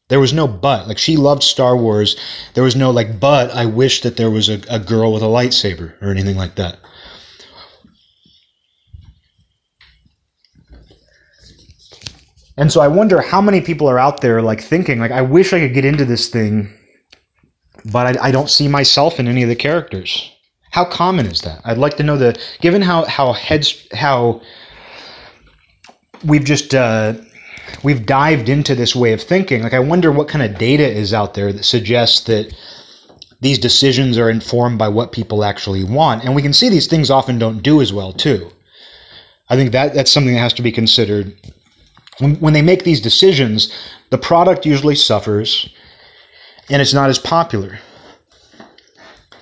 There was no but. Like, she loved Star Wars. There was no, like, but I wish that there was a, a girl with a lightsaber or anything like that. And so I wonder how many people are out there like thinking, like, I wish I could get into this thing, but I, I don't see myself in any of the characters. How common is that? I'd like to know the, given how, how heads, how we've just, uh, we've dived into this way of thinking. Like, I wonder what kind of data is out there that suggests that these decisions are informed by what people actually want. And we can see these things often don't do as well too. I think that that's something that has to be considered. When they make these decisions, the product usually suffers, and it's not as popular.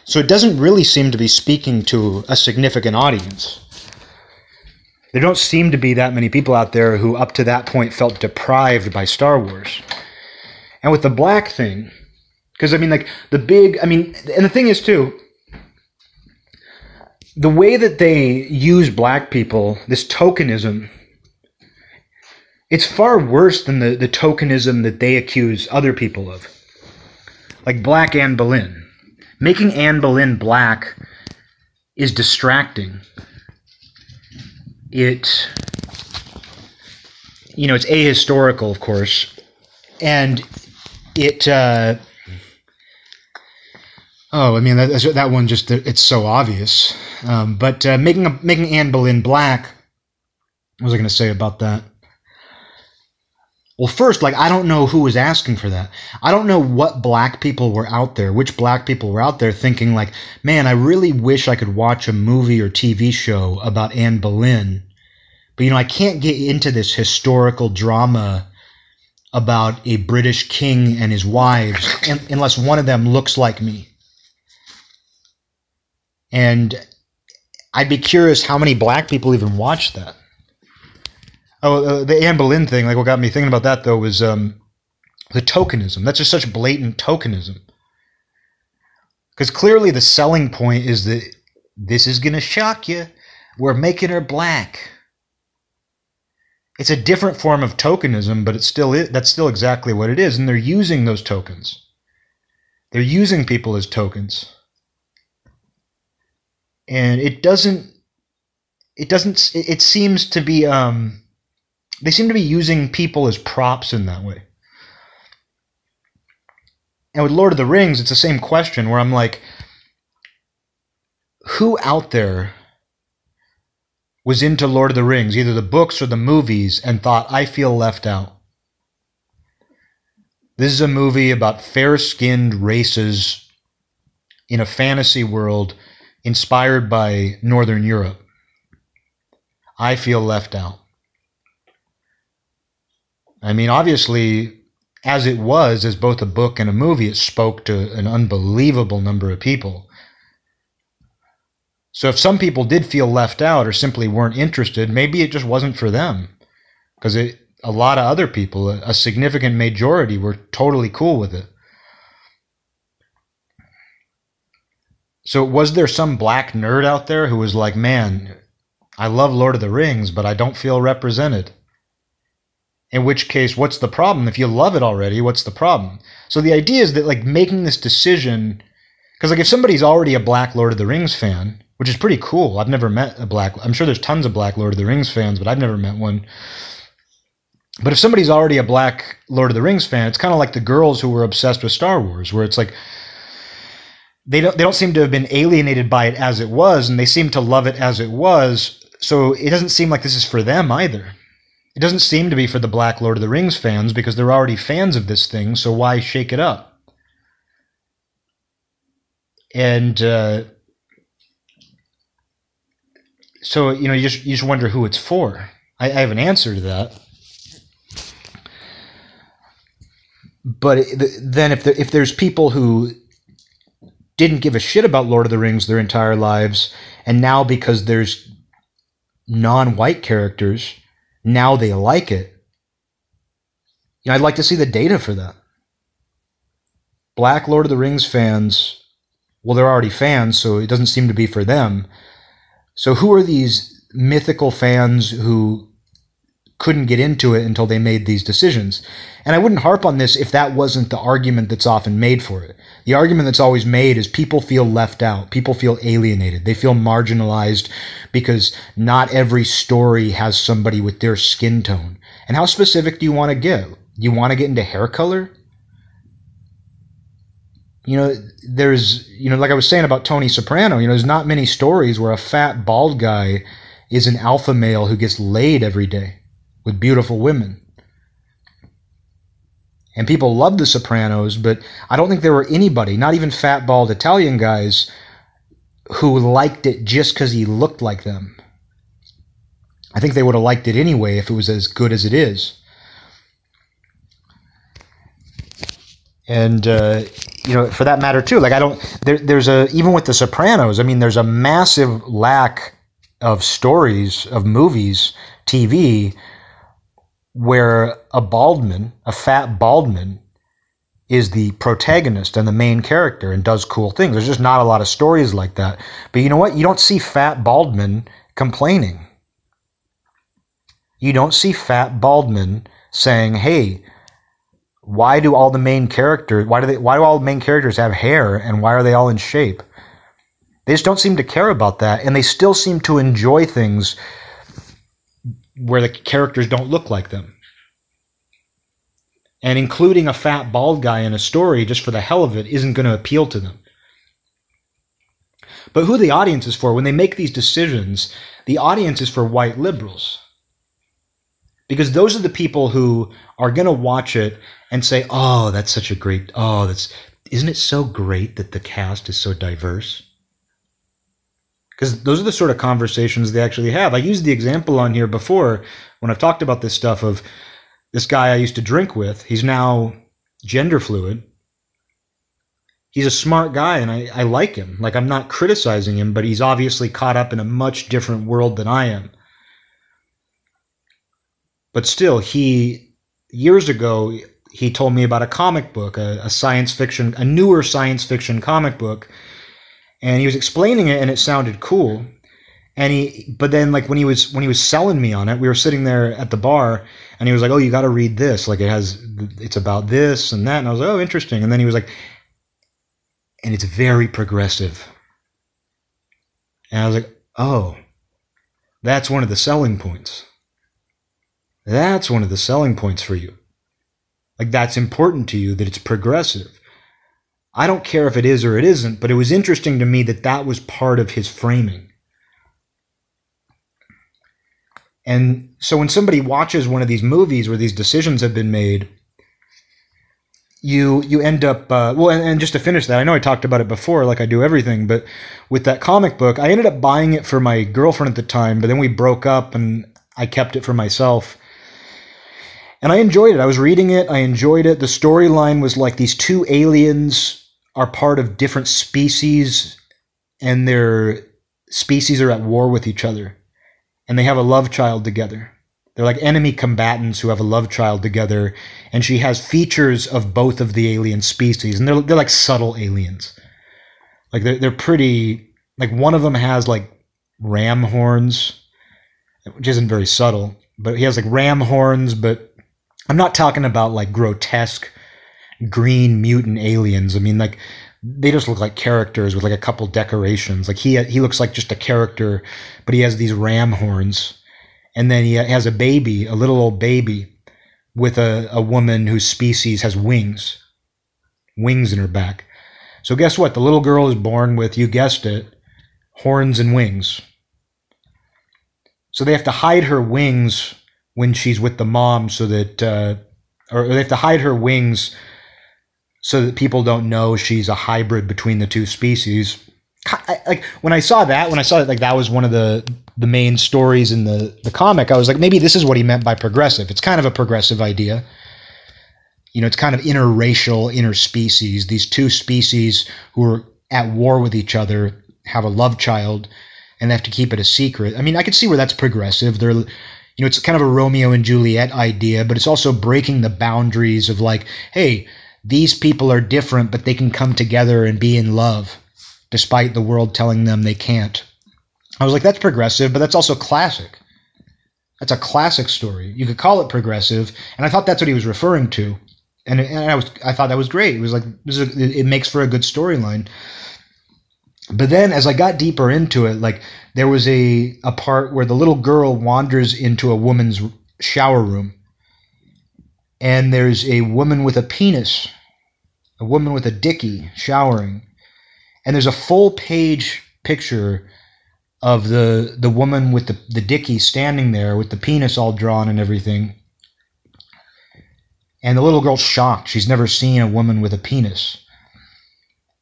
So it doesn't really seem to be speaking to a significant audience. There don't seem to be that many people out there who up to that point felt deprived by Star Wars. And with the black thing, because I mean, like, the big, I mean, and the thing is too, the way that they use black people, this tokenism, it's far worse than the, the tokenism that they accuse other people of. Like black Anne Boleyn. Making Anne Boleyn black is distracting. It, you know, it's ahistorical, of course. And it, uh, oh, I mean, that, that one just, it's so obvious. Um, but uh, making, a, making Anne Boleyn black, what was I going to say about that? Well, first, like, I don't know who was asking for that. I don't know what black people were out there, which black people were out there thinking, like, man, I really wish I could watch a movie or T V show about Anne Boleyn. But, you know, I can't get into this historical drama about a British king and his wives unless one of them looks like me. And I'd be curious how many black people even watched that. Oh, uh, the Anne Boleyn thing, like what got me thinking about that, though, was um, the tokenism. That's just such blatant tokenism. Because clearly the selling point is that this is going to shock you. We're making her black. It's a different form of tokenism, but it's still it, that's still exactly what it is. And they're using those tokens. They're using people as tokens. And it doesn't... It doesn't... It, it seems to be... Um, They seem to be using people as props in that way. And with Lord of the Rings, it's the same question where I'm like, who out there was into Lord of the Rings, either the books or the movies, and thought, I feel left out? This is a movie about fair-skinned races in a fantasy world inspired by Northern Europe. I feel left out. I mean, obviously, as it was, as both a book and a movie, it spoke to an unbelievable number of people. So if some people did feel left out or simply weren't interested, maybe it just wasn't for them. Because it, a lot of other people, a significant majority, were totally cool with it. So was there some black nerd out there who was like, man, I love Lord of the Rings, but I don't feel represented? In which case, what's the problem? If you love it already, what's the problem? So the idea is that, like, making this decision, because, like, if somebody's already a black Lord of the Rings fan, which is pretty cool. I've never met a black, I'm sure there's tons of black Lord of the Rings fans, but I've never met one. But if somebody's already a black Lord of the Rings fan, it's kind of like the girls who were obsessed with Star Wars, where it's like, they don't, they don't seem to have been alienated by it as it was, and they seem to love it as it was, so it doesn't seem like this is for them either. It doesn't seem to be for the black Lord of the Rings fans because they're already fans of this thing, so why shake it up? And uh, so, you know, you just, you just wonder who it's for. I, I have an answer to that. But it, then if, the, if there's people who didn't give a shit about Lord of the Rings their entire lives, and now because there's non-white characters, now they like it. You know, I'd like to see the data for that. Black Lord of the Rings fans, well, they're already fans, so it doesn't seem to be for them. So who are these mythical fans who couldn't get into it until they made these decisions? And I wouldn't harp on this if that wasn't the argument that's often made for it. The argument that's always made is people feel left out. People feel alienated. They feel marginalized because not every story has somebody with their skin tone. And how specific do you want to get? You want to get into hair color? You know, there's, you know, like I was saying about Tony Soprano, you know, there's not many stories where a fat, bald guy is an alpha male who gets laid every day with beautiful women. And people love The Sopranos, but I don't think there were anybody, not even fat, bald Italian guys, who liked it just because he looked like them. I think they would have liked it anyway if it was as good as it is. And, uh, you know, for that matter, too, like, I don't, there, there's a, even with The Sopranos, I mean, there's a massive lack of stories, of movies, T V, where a bald man, a fat bald man, is the protagonist and the main character and does cool things. There's just not a lot of stories like that. But you know what? You don't see fat bald men complaining. You don't see fat bald men saying, hey, why do all the main characters, why do they, why do all the main characters have hair and why are they all in shape? They just don't seem to care about that, and they still seem to enjoy things where the characters don't look like them. And including a fat, bald guy in a story just for the hell of it isn't going to appeal to them. But who the audience is for, when they make these decisions, the audience is for white liberals. Because those are the people who are going to watch it and say, oh, that's such a great, oh, that's, isn't it so great that the cast is so diverse? Because those are the sort of conversations they actually have. I used the example on here before when I've talked about this stuff of this guy I used to drink with. He's now gender fluid. He's a smart guy, and I, I like him. Like, I'm not criticizing him, but he's obviously caught up in a much different world than I am. But still, he, years ago, he told me about a comic book, a, a science fiction, a newer science fiction comic book. And he was explaining it, and it sounded cool. And he, but then, like, when he was when he was selling me on it, we were sitting there at the bar, and he was like, "Oh, you got to read this. Like, it has, it's about this and that." And I was like, "Oh, interesting." And then he was like, "And it's very progressive." And I was like, "Oh, that's one of the selling points. That's one of the selling points for you. Like, that's important to you that it's progressive." I don't care if it is or it isn't, but it was interesting to me that that was part of his framing. And so when somebody watches one of these movies where these decisions have been made, you you end up uh, – well, and, and just to finish that, I know I talked about it before like I do everything, but with that comic book, I ended up buying it for my girlfriend at the time, but then we broke up and I kept it for myself. And I enjoyed it. I was reading it. I enjoyed it. The storyline was like these two aliens are part of different species and their species are at war with each other. And they have a love child together. They're like enemy combatants who have a love child together. And she has features of both of the alien species. And they're they're like subtle aliens. Like they're, they're pretty... Like one of them has like ram horns, which isn't very subtle. But he has like ram horns, but... I'm not talking about like grotesque green mutant aliens. I mean, like they just look like characters with like a couple decorations. Like he he looks like just a character, but he has these ram horns. And then he has a baby, a little old baby with a, a woman whose species has wings, wings in her back. So guess what? The little girl is born with, you guessed it, horns and wings. So they have to hide her wings when she's with the mom so that, uh, or they have to hide her wings so that people don't know she's a hybrid between the two species. I, like when I saw that, when I saw that, like that was one of the, the main stories in the, the comic, I was like, maybe this is what he meant by progressive. It's kind of a progressive idea. You know, it's kind of interracial, interspecies. These two species who are at war with each other have a love child and they have to keep it a secret. I mean, I could see where that's progressive. They're, You know, it's kind of a Romeo and Juliet idea, but it's also breaking the boundaries of like, hey, these people are different, but they can come together and be in love, despite the world telling them they can't. I was like, that's progressive, but that's also classic. That's a classic story. You could call it progressive, and I thought that's what he was referring to, and, and I was I thought that was great. It was like this is a, it makes for a good storyline. But then as I got deeper into it, like there was a, a part where the little girl wanders into a woman's shower room and there's a woman with a penis, a woman with a dickie showering. And there's a full page picture of the, the woman with the, the dickie standing there with the penis all drawn and everything. And the little girl's shocked. She's never seen a woman with a penis.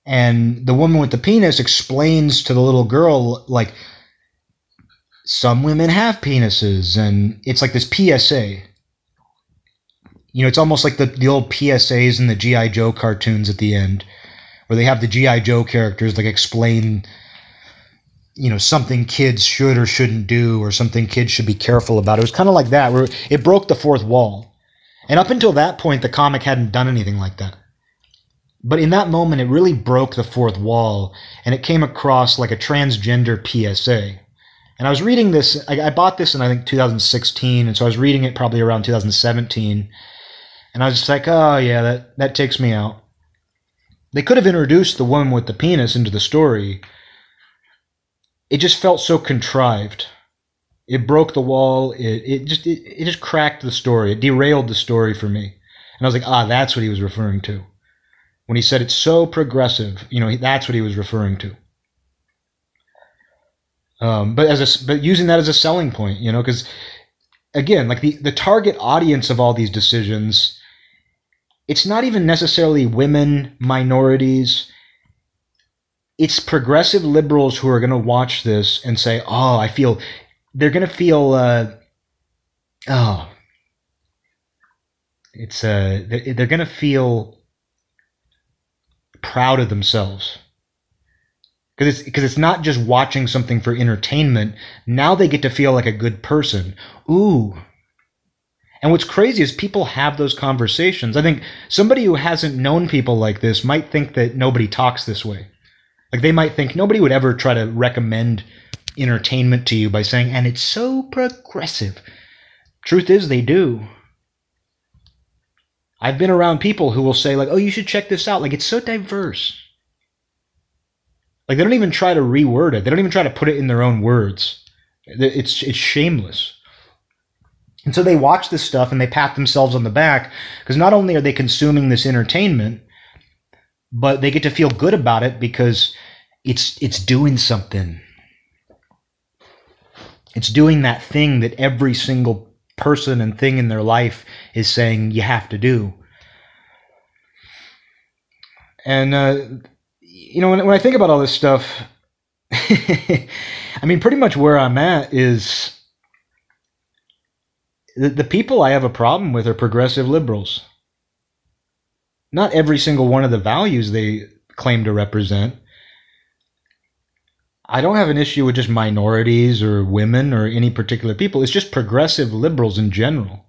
And the woman with the penis explains to the little girl, like, some women have penises. And it's like this P S A. You know, it's almost like the, the old P S As in the G I. Joe cartoons at the end, where they have the G I. Joe characters, like, explain, you know, something kids should or shouldn't do or something kids should be careful about. It was kind of like that, where it broke the fourth wall. And up until that point, the comic hadn't done anything like that. But in that moment, it really broke the fourth wall, and it came across like a transgender P S A. And I was reading this, I, I bought this in, I think, two thousand sixteen, and so I was reading it probably around two thousand seventeen, and I was just like, oh, yeah, that, that takes me out. They could have introduced the woman with the penis into the story. It just felt so contrived. It broke the wall. It, it, just, it, it just cracked the story. It derailed the story for me. And I was like, ah, that's what he was referring to. When he said it's so progressive, you know, that's what he was referring to. Um, but as a, but using that as a selling point, you know, because, again, like the, the target audience of all these decisions, it's not even necessarily women, minorities. It's progressive liberals who are going to watch this and say, oh, I feel, they're going to feel, uh, oh, it's, uh, they're, they're going to feel proud of themselves, because it's because it's not just watching something for entertainment. Now they get to feel like a good person. Ooh. And what's crazy is people have those conversations. I think somebody who hasn't known people like this might think that nobody talks this way. Like they might think nobody would ever try to recommend entertainment to you by saying, and it's so progressive. Truth is they do. I've been around people who will say, like, oh, you should check this out. Like, it's so diverse. Like, they don't even try to reword it. They don't even try to put it in their own words. It's it's shameless. And so they watch this stuff and they pat themselves on the back because not only are they consuming this entertainment, but they get to feel good about it because it's it's doing something. It's doing that thing that every single person and thing in their life is saying you have to do. And, uh, you know, when, when I think about all this stuff, I mean, pretty much where I'm at is the, the people I have a problem with are progressive liberals. Not every single one of the values they claim to represent. I don't have an issue with just minorities or women or any particular people. It's just progressive liberals in general.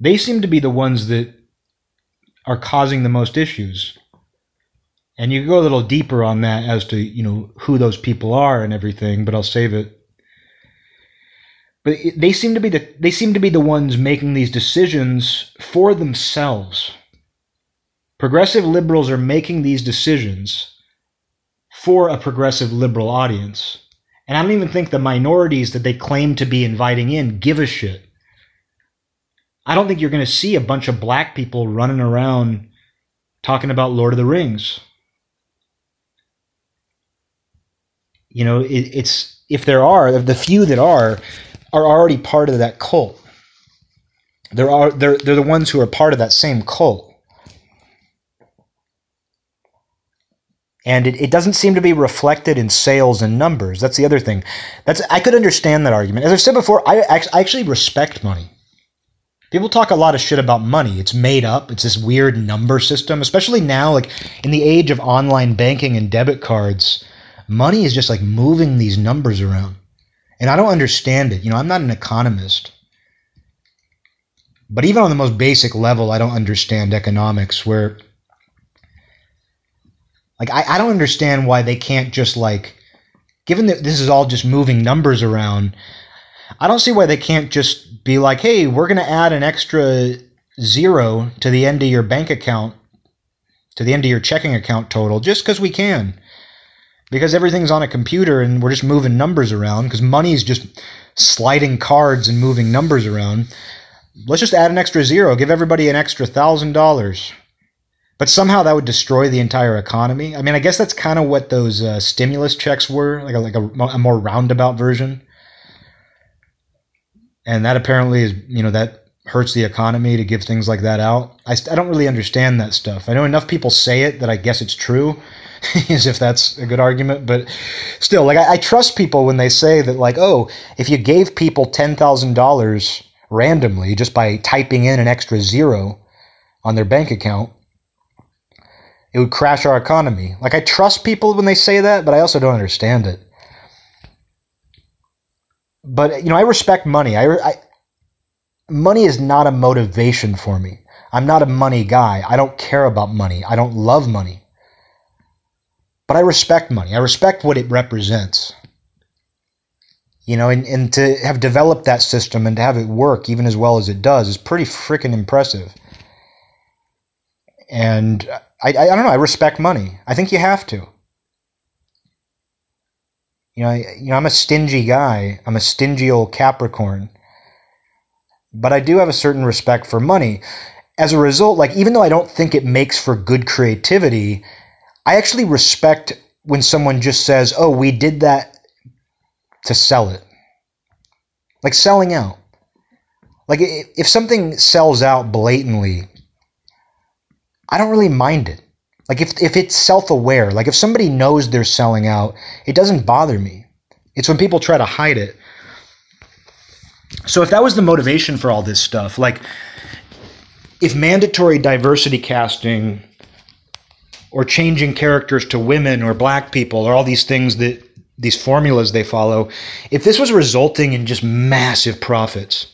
They seem to be the ones that are causing the most issues. And you go a little deeper on that as to, you know, who those people are and everything, but I'll save it. But it, they seem to be the they seem to be the ones making these decisions for themselves. Progressive liberals are making these decisions for a progressive liberal audience. And I don't even think the minorities that they claim to be inviting in give a shit. I don't think you're going to see a bunch of black people running around talking about Lord of the Rings. You know, it, it's if there are, the few that are, are already part of that cult. There are they're they're the ones who are part of that same cult. And it, it doesn't seem to be reflected in sales and numbers. That's the other thing. That's I could understand that argument. As I've said before, I actually, I actually respect money. People talk a lot of shit about money. It's made up. It's this weird number system, especially now, like in the age of online banking and debit cards. Money is just like moving these numbers around. And I don't understand it. You know, I'm not an economist. But even on the most basic level, I don't understand economics where... Like, I, I don't understand why they can't just, like, given that this is all just moving numbers around, I don't see why they can't just be like, hey, we're going to add an extra zero to the end of your bank account, to the end of your checking account total, just because we can. Because everything's on a computer and we're just moving numbers around, because money's just sliding cards and moving numbers around. Let's just add an extra zero, give everybody an extra one thousand dollars. But somehow that would destroy the entire economy. I mean, I guess that's kind of what those uh, stimulus checks were, like a, like a, a more roundabout version. And that apparently is, you know, that hurts the economy to give things like that out. I, I don't really understand that stuff. I know enough people say it that I guess it's true, as if that's a good argument. But still, like I, I trust people when they say that, like, oh, if you gave people ten thousand dollars randomly just by typing in an extra zero on their bank account, it would crash our economy. Like, I trust people when they say that, but I also don't understand it. But, you know, I respect money. I, I money is not a motivation for me. I'm not a money guy. I don't care about money. I don't love money. But I respect money. I respect what it represents. You know, and, and to have developed that system and to have it work even as well as it does is pretty freaking impressive. And... I, I don't know. I respect money. I think you have to. You know, I, you know, I'm a stingy guy. I'm a stingy old Capricorn. But I do have a certain respect for money. As a result, like, even though I don't think it makes for good creativity, I actually respect when someone just says, oh, we did that to sell it. Like selling out. Like if something sells out blatantly, I don't really mind it. Like if if it's self-aware, like if somebody knows they're selling out, it doesn't bother me. It's when people try to hide it. So if that was the motivation for all this stuff, like if mandatory diversity casting or changing characters to women or black people or all these things that these formulas they follow, if this was resulting in just massive profits,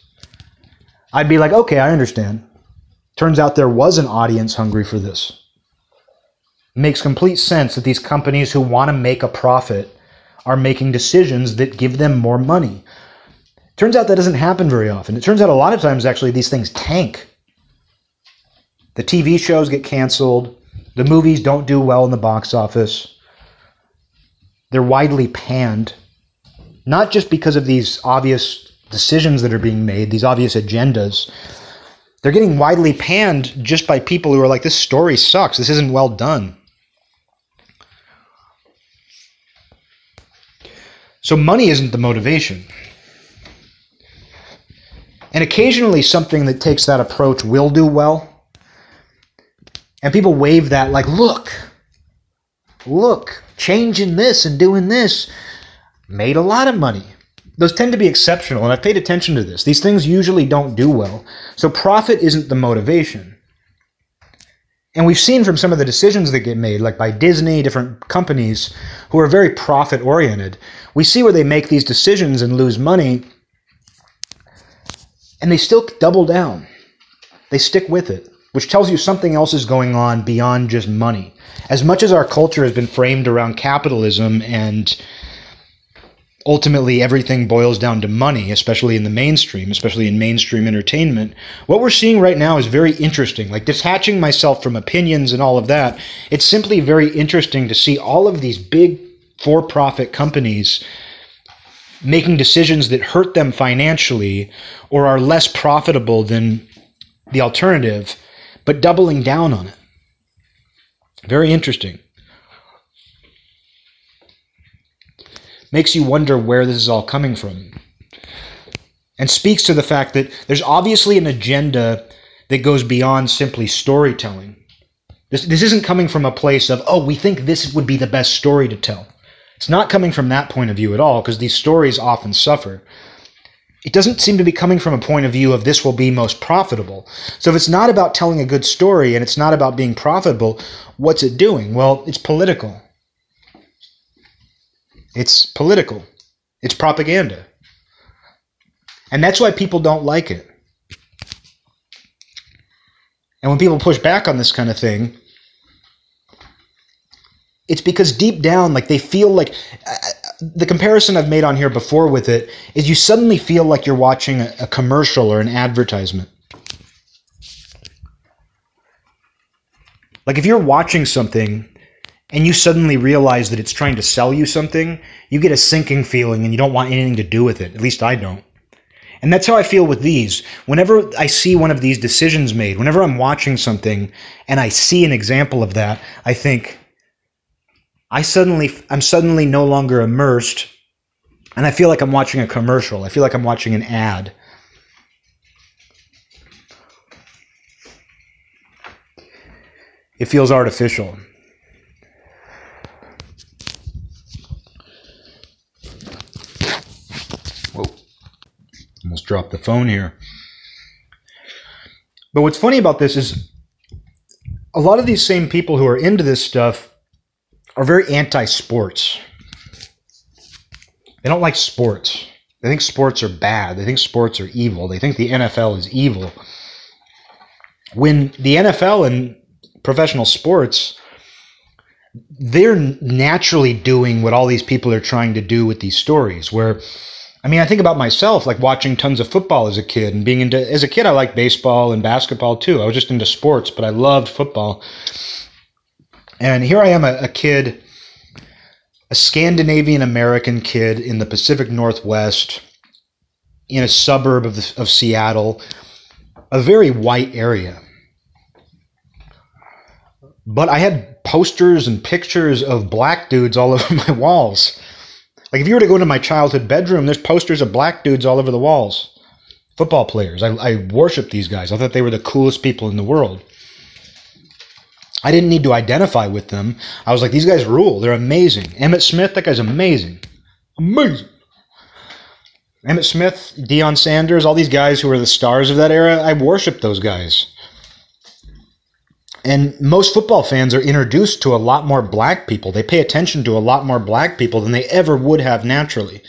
I'd be like, okay, I understand. Turns out there was an audience hungry for this. It makes complete sense that these companies who want to make a profit are making decisions that give them more money. Turns out that doesn't happen very often. It turns out a lot of times, actually, these things tank. The T V shows get canceled. The movies don't do well in the box office. They're widely panned. Not just because of these obvious decisions that are being made, these obvious agendas, they're getting widely panned just by people who are like, this story sucks. This isn't well done. So money isn't the motivation. And occasionally something that takes that approach will do well. And people wave that like, look, look, changing this and doing this made a lot of money. Those tend to be exceptional, and I've paid attention to this. These things usually don't do well. So profit isn't the motivation. And we've seen from some of the decisions that get made, like by Disney, different companies who are very profit-oriented, we see where they make these decisions and lose money, and they still double down. They stick with it, which tells you something else is going on beyond just money. As much as our culture has been framed around capitalism and ultimately, everything boils down to money, especially in the mainstream, especially in mainstream entertainment. What we're seeing right now is very interesting. Like, detaching myself from opinions and all of that, it's simply very interesting to see all of these big for-profit companies making decisions that hurt them financially or are less profitable than the alternative, but doubling down on it. Very interesting. Makes you wonder where this is all coming from, and speaks to the fact that there's obviously an agenda that goes beyond simply storytelling. This this isn't coming from a place of, oh, we think this would be the best story to tell. It's not coming from that point of view at all, because these stories often suffer. It doesn't seem to be coming from a point of view of this will be most profitable. So if it's not about telling a good story and it's not about being profitable, what's it doing? Well, it's political. It's political. It's propaganda. And that's why people don't like it. And when people push back on this kind of thing, it's because deep down, like, they feel like... Uh, the comparison I've made on here before with it is you suddenly feel like you're watching a, a commercial or an advertisement. Like, if you're watching something and you suddenly realize that it's trying to sell you something, you get a sinking feeling and you don't want anything to do with it. At least I don't. And that's how I feel with these. Whenever I see one of these decisions made, whenever I'm watching something and I see an example of that, I think, I suddenly, I'm suddenly no longer immersed, and I feel like I'm watching a commercial. I feel like I'm watching an ad. It feels artificial. Almost dropped the phone here. But what's funny about this is a lot of these same people who are into this stuff are very anti-sports. They don't like sports. They think sports are bad. They think sports are evil. They think the N F L is evil. When the N F L and professional sports, they're naturally doing what all these people are trying to do with these stories, where... I mean, I think about myself, like watching tons of football as a kid and being into, as a kid, I liked baseball and basketball too. I was just into sports, but I loved football. And here I am, a, a kid, a Scandinavian American kid in the Pacific Northwest, in a suburb of, the, of Seattle, a very white area. But I had posters and pictures of black dudes all over my walls. Like, if you were to go into my childhood bedroom, there's posters of black dudes all over the walls. Football players. I, I worship these guys. I thought they were the coolest people in the world. I didn't need to identify with them. I was like, these guys rule. They're amazing. Emmitt Smith, that guy's amazing. Amazing. Emmitt Smith, Deion Sanders, all these guys who were the stars of that era, I worship those guys. And most football fans are introduced to a lot more black people. They pay attention to a lot more black people than they ever would have naturally.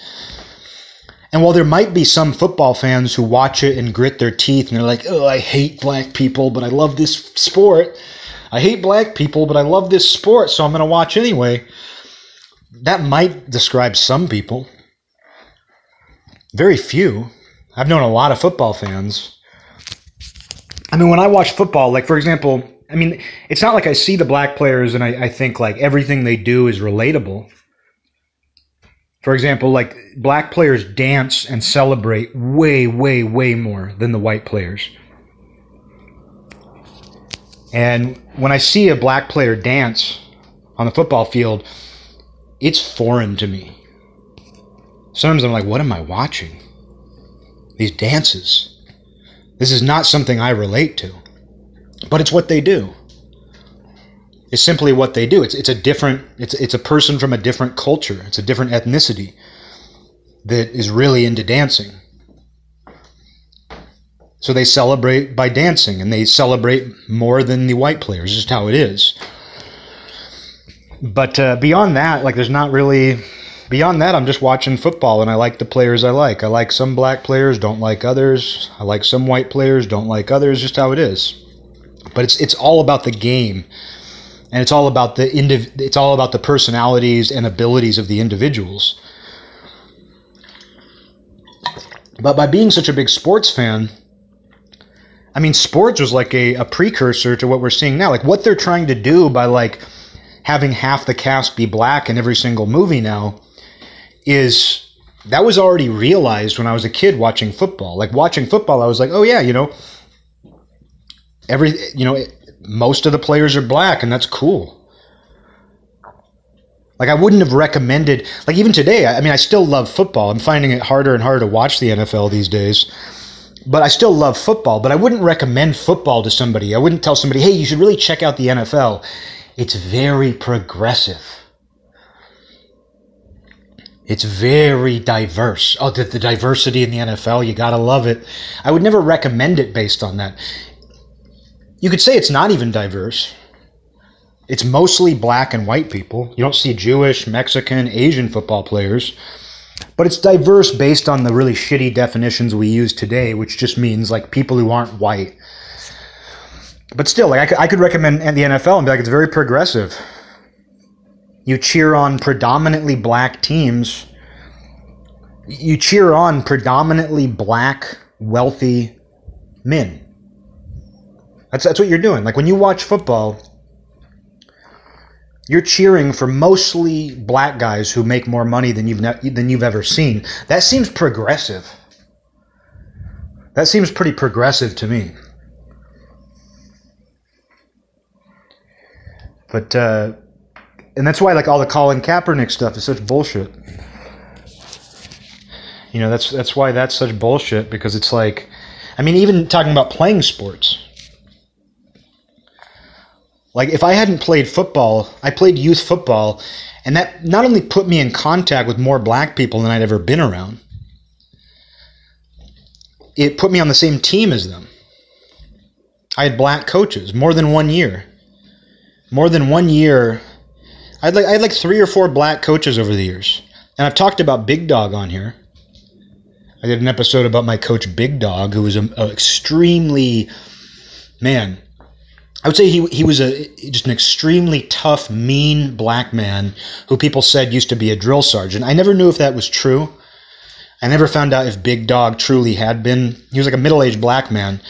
And while there might be some football fans who watch it and grit their teeth and they're like, oh, I hate black people, but I love this sport. I hate black people, but I love this sport, so I'm going to watch anyway. That might describe some people. Very few. I've known a lot of football fans. I mean, when I watch football, like, for example... I mean, it's not like I see the black players and I, I think, like, everything they do is relatable. For example, like, black players dance and celebrate way, way, way more than the white players. And when I see a black player dance on the football field, it's foreign to me. Sometimes I'm like, what am I watching? These dances. This is not something I relate to. But it's what they do. It's simply what they do. It's it's a different, it's it's a person from a different culture. It's a different ethnicity that is really into dancing. So they celebrate by dancing, and they celebrate more than the white players, just how it is. But uh, beyond that, like there's not really, beyond that, I'm just watching football, and I like the players I like. I like some black players, don't like others. I like some white players, don't like others, just how it is. But it's it's all about the game, and it's all about the indiv- it's all about the personalities and abilities of the individuals. But by being such a big sports fan, I mean, sports was like a, a precursor to what we're seeing now. Like what they're trying to do by like having half the cast be black in every single movie now is that was already realized when I was a kid watching football. Like watching football, I was like, oh yeah, you know, every you know most of the players are black, and that's cool. Like I wouldn't have recommended, like even today, I mean, I still love football. I'm finding it harder and harder to watch the N F L these days. But I still love football, but I wouldn't recommend football to somebody. I wouldn't tell somebody, hey, you should really check out the N F L. It's very progressive. It's very diverse. Oh, the, the diversity in the N F L, you gotta love it. I would never recommend it based on that. You could say it's not even diverse. It's mostly black and white people. You don't see Jewish, Mexican, Asian football players. But it's diverse based on the really shitty definitions we use today, which just means like people who aren't white. But still, like I could, I could recommend the N F L and be like, it's very progressive. You cheer on predominantly black teams. You cheer on predominantly black, wealthy men. That's that's what you're doing. Like when you watch football, you're cheering for mostly black guys who make more money than you've ne- than you've ever seen. That seems progressive. That seems pretty progressive to me. But uh, and that's why like all the Colin Kaepernick stuff is such bullshit. You know, that's that's why that's such bullshit, because it's like, I mean, even talking about playing sports. Like, if I hadn't played football, I played youth football, and that not only put me in contact with more black people than I'd ever been around, it put me on the same team as them. I had black coaches, more than one year. More than one year. I had like, I had like three or four black coaches over the years. And I've talked about Big Dog on here. I did an episode about my coach Big Dog, who was an extremely, man... I would say he he was a just an extremely tough, mean black man who people said used to be a drill sergeant. I never knew if that was true. I never found out if Big Dog truly had been. He was like a middle-aged black man.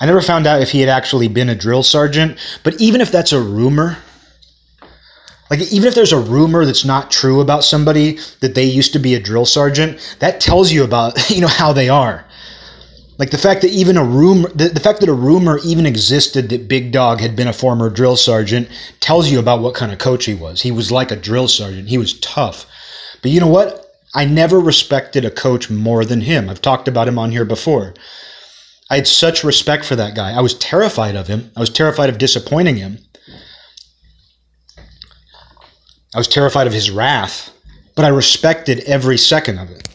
I never found out if he had actually been a drill sergeant. But even if that's a rumor, like even if there's a rumor that's not true about somebody that they used to be a drill sergeant, that tells you about, you know, how they are. Like the fact that even a rumor, the, the fact that a rumor even existed that Big Dog had been a former drill sergeant tells you about what kind of coach he was. He was like a drill sergeant. He was tough. But you know what? I never respected a coach more than him. I've talked about him on here before. I had such respect for that guy. I was terrified of him. I was terrified of disappointing him. I was terrified of his wrath, but I respected every second of it.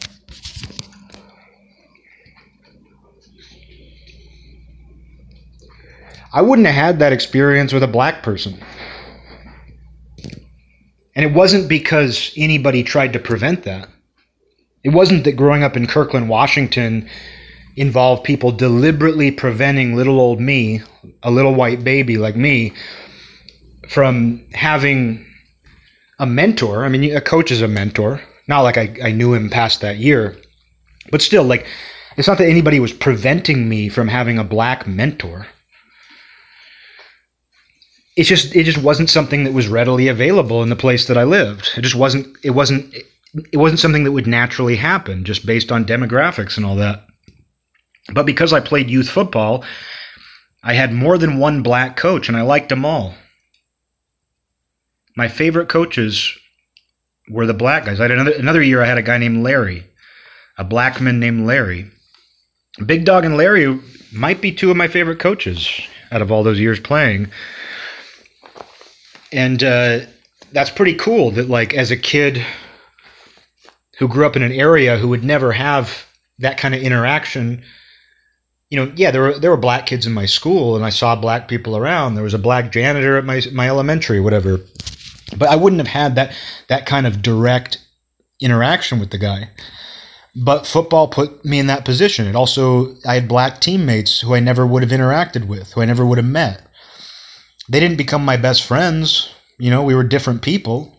I wouldn't have had that experience with a black person. And it wasn't because anybody tried to prevent that. It wasn't that growing up in Kirkland, Washington, involved people deliberately preventing little old me, a little white baby like me, from having a mentor. I mean, a coach is a mentor. Not like I, I knew him past that year. But still, like, it's not that anybody was preventing me from having a black mentor. It's just it just wasn't something that was readily available in the place that I lived. It just wasn't it wasn't it wasn't something that would naturally happen just based on demographics and all that. But because I played youth football, I had more than one black coach, and I liked them all. My favorite coaches were the black guys. I had another, another year I had a guy named Larry, a black man named Larry. Big Dog and Larry might be two of my favorite coaches out of all those years playing. And uh, that's pretty cool that, like, as a kid who grew up in an area who would never have that kind of interaction, you know, yeah, there were there were black kids in my school, and I saw black people around. There was a black janitor at my my elementary, whatever. But I wouldn't have had that that kind of direct interaction with the guy. But football put me in that position. It also, I had black teammates who I never would have interacted with, who I never would have met. They didn't become my best friends. You know, we were different people.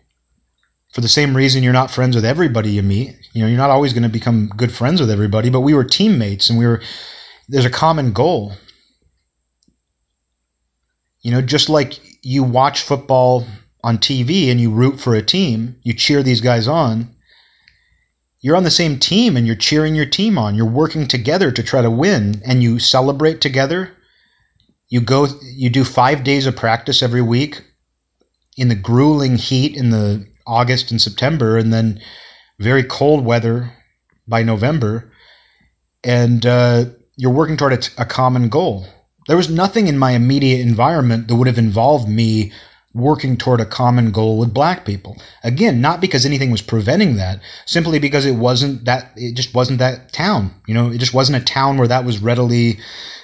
For the same reason you're not friends with everybody you meet. You know, you're not always going to become good friends with everybody, but we were teammates, and we were, there's a common goal. You know, just like you watch football on T V and you root for a team, you cheer these guys on. You're on the same team and you're cheering your team on. You're working together to try to win, and you celebrate together. You go, you do five days of practice every week in the grueling heat in the August and September, and then very cold weather by November. And uh, you're working toward a, t- a common goal. There was nothing in my immediate environment that would have involved me working toward a common goal with black people. Again, not because anything was preventing that, simply because it wasn't that, it just wasn't that town. You know, it just wasn't a town where that was readily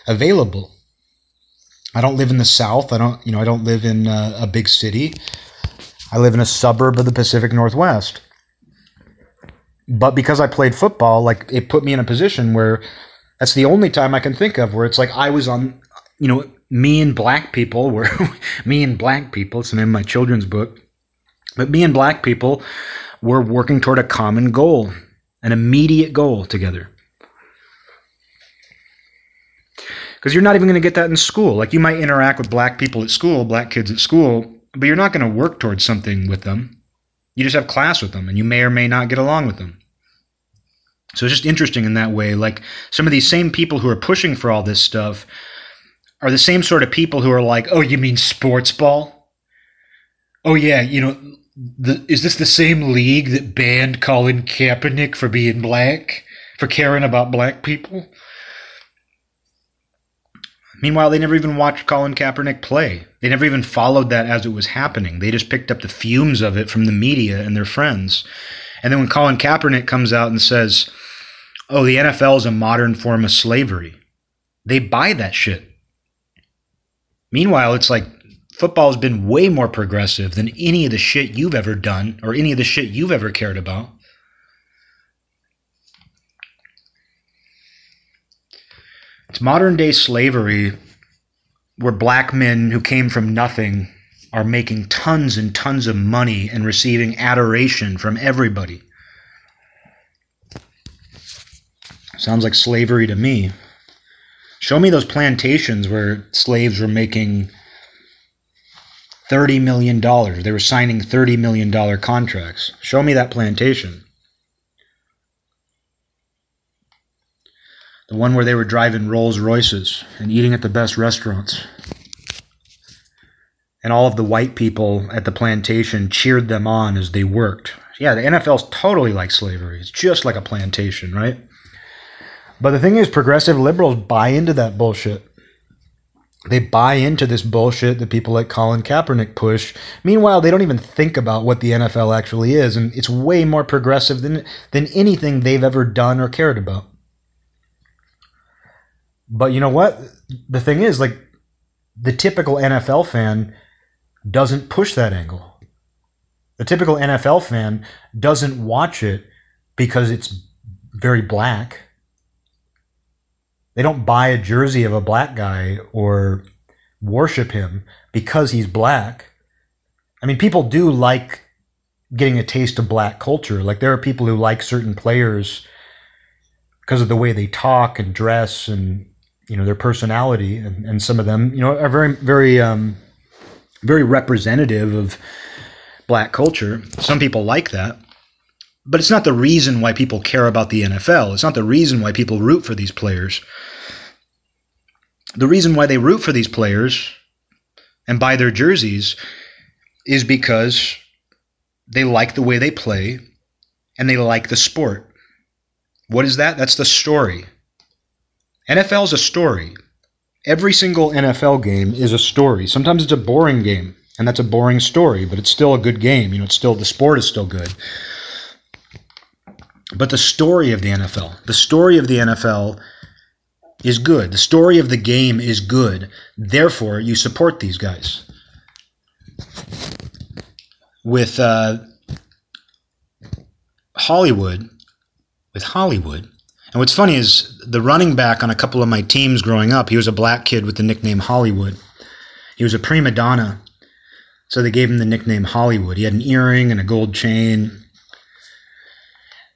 available. I don't live in the South. I don't, you know, I don't live in a, a big city. I live in a suburb of the Pacific Northwest. But because I played football, like, it put me in a position where that's the only time I can think of where it's like I was on, you know, me and black people were, me and black people, it's the name of my children's book, but me and black people were working toward a common goal, an immediate goal together. Because you're not even going to get that in school. Like, you might interact with black people at school, black kids at school, but you're not going to work towards something with them. You just have class with them, and you may or may not get along with them. So it's just interesting in that way. Like, some of these same people who are pushing for all this stuff are the same sort of people who are like, oh, you mean sports ball? Oh, yeah, you know, the, is this the same league that banned Colin Kaepernick for being black, for caring about black people? Meanwhile, they never even watched Colin Kaepernick play. They never even followed that as it was happening. They just picked up the fumes of it from the media and their friends. And then when Colin Kaepernick comes out and says, oh, the N F L is a modern form of slavery, they buy that shit. Meanwhile, it's like football has been way more progressive than any of the shit you've ever done or any of the shit you've ever cared about. It's modern-day slavery where black men who came from nothing are making tons and tons of money and receiving adoration from everybody. Sounds like slavery to me. Show me those plantations where slaves were making thirty million dollars. They were signing thirty million dollars contracts. Show me that plantation. The one where they were driving Rolls Royces and eating at the best restaurants. And all of the white people at the plantation cheered them on as they worked. Yeah, the N F L's totally like slavery. It's just like a plantation, right? But the thing is, progressive liberals buy into that bullshit. They buy into this bullshit that people like Colin Kaepernick push. Meanwhile, they don't even think about what the N F L actually is, and it's way more progressive than than anything they've ever done or cared about. But you know what? The thing is, like, the typical N F L fan doesn't push that angle. The typical N F L fan doesn't watch it because it's very black. They don't buy a jersey of a black guy or worship him because he's black. I mean, people do like getting a taste of black culture. Like, there are people who like certain players because of the way they talk and dress and, you know, their personality, and, and some of them, you know, are very, very, um, very representative of black culture. Some people like that, but it's not the reason why people care about the N F L. It's not the reason why people root for these players. the reason why they root for these players and buy their jerseys is because they like the way they play and they like the sport. What is that? That's the story. N F L is a story. Every single N F L game is a story. Sometimes it's a boring game, and that's a boring story, but it's still a good game. You know, it's still, the sport is still good. But the story of the N F L, the story of the N F L is good. The story of the game is good. Therefore, you support these guys. With uh, Hollywood, with Hollywood, and what's funny is the running back on a couple of my teams growing up, he was a black kid with the nickname Hollywood. He was a prima donna, so they gave him the nickname Hollywood. He had an earring and a gold chain.